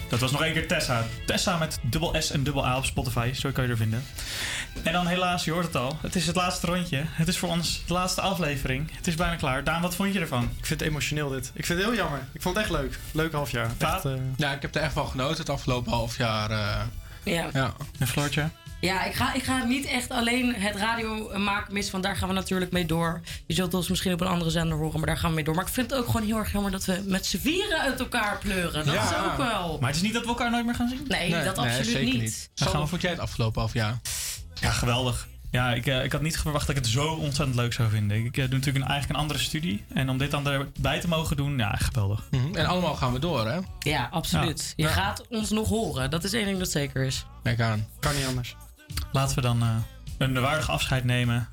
Dat was nog één keer Tessa. Tessa met dubbel S en dubbel A op Spotify. Zo kan je er vinden. En dan helaas, je hoort het al. Het is het laatste rondje. Het is voor ons de laatste aflevering. Het is bijna klaar. Daan, wat vond je ervan? Ik vind het emotioneel dit. Ik vind het heel jammer. Ik vond het echt leuk. Leuk halfjaar. Ja, ik heb er echt wel genoten het afgelopen halfjaar. Ja. En Floortje? Ja, ik ga niet echt alleen het radio maken mis, want daar gaan we natuurlijk mee door. Je zult ons misschien op een andere zender horen, maar daar gaan we mee door. Maar ik vind het ook gewoon heel erg jammer dat we met z'n vieren uit elkaar pleuren. Dat is ook wel. Maar het is niet dat we elkaar nooit meer gaan zien? Nee, absoluut niet. Hoe vond jij het afgelopen halfjaar? Ja, geweldig. Ja, ik had niet verwacht dat ik het zo ontzettend leuk zou vinden. Ik doe natuurlijk eigenlijk een andere studie. En om dit dan erbij te mogen doen, ja, geweldig. Mm-hmm. En allemaal gaan we door, hè? Ja, absoluut. Ja. Je gaat ons nog horen. Dat is één ding dat zeker is. Kijk aan. Kan niet anders. Laten we dan een waardig afscheid nemen.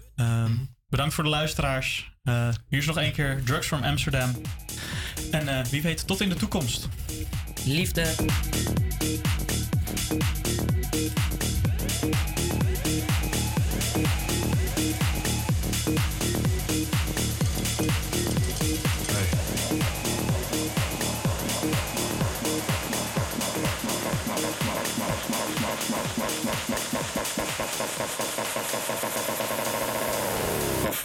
Bedankt voor de luisteraars. Hier is nog één keer Drugs from Amsterdam. En wie weet, tot in de toekomst. Liefde. Off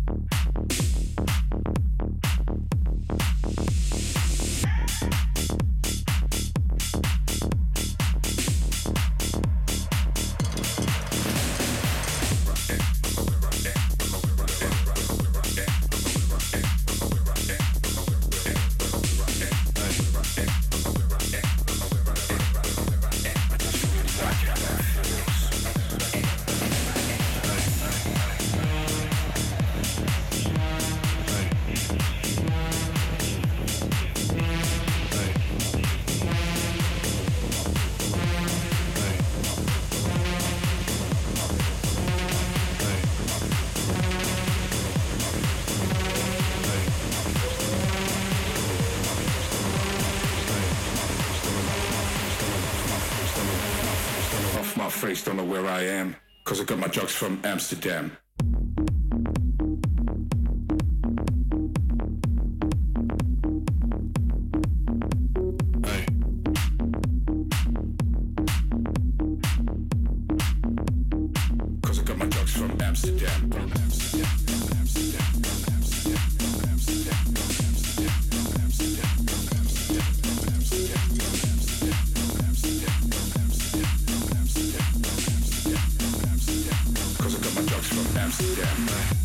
Don't know where I am, 'cause I got my drugs from Amsterdam. Amsterdam.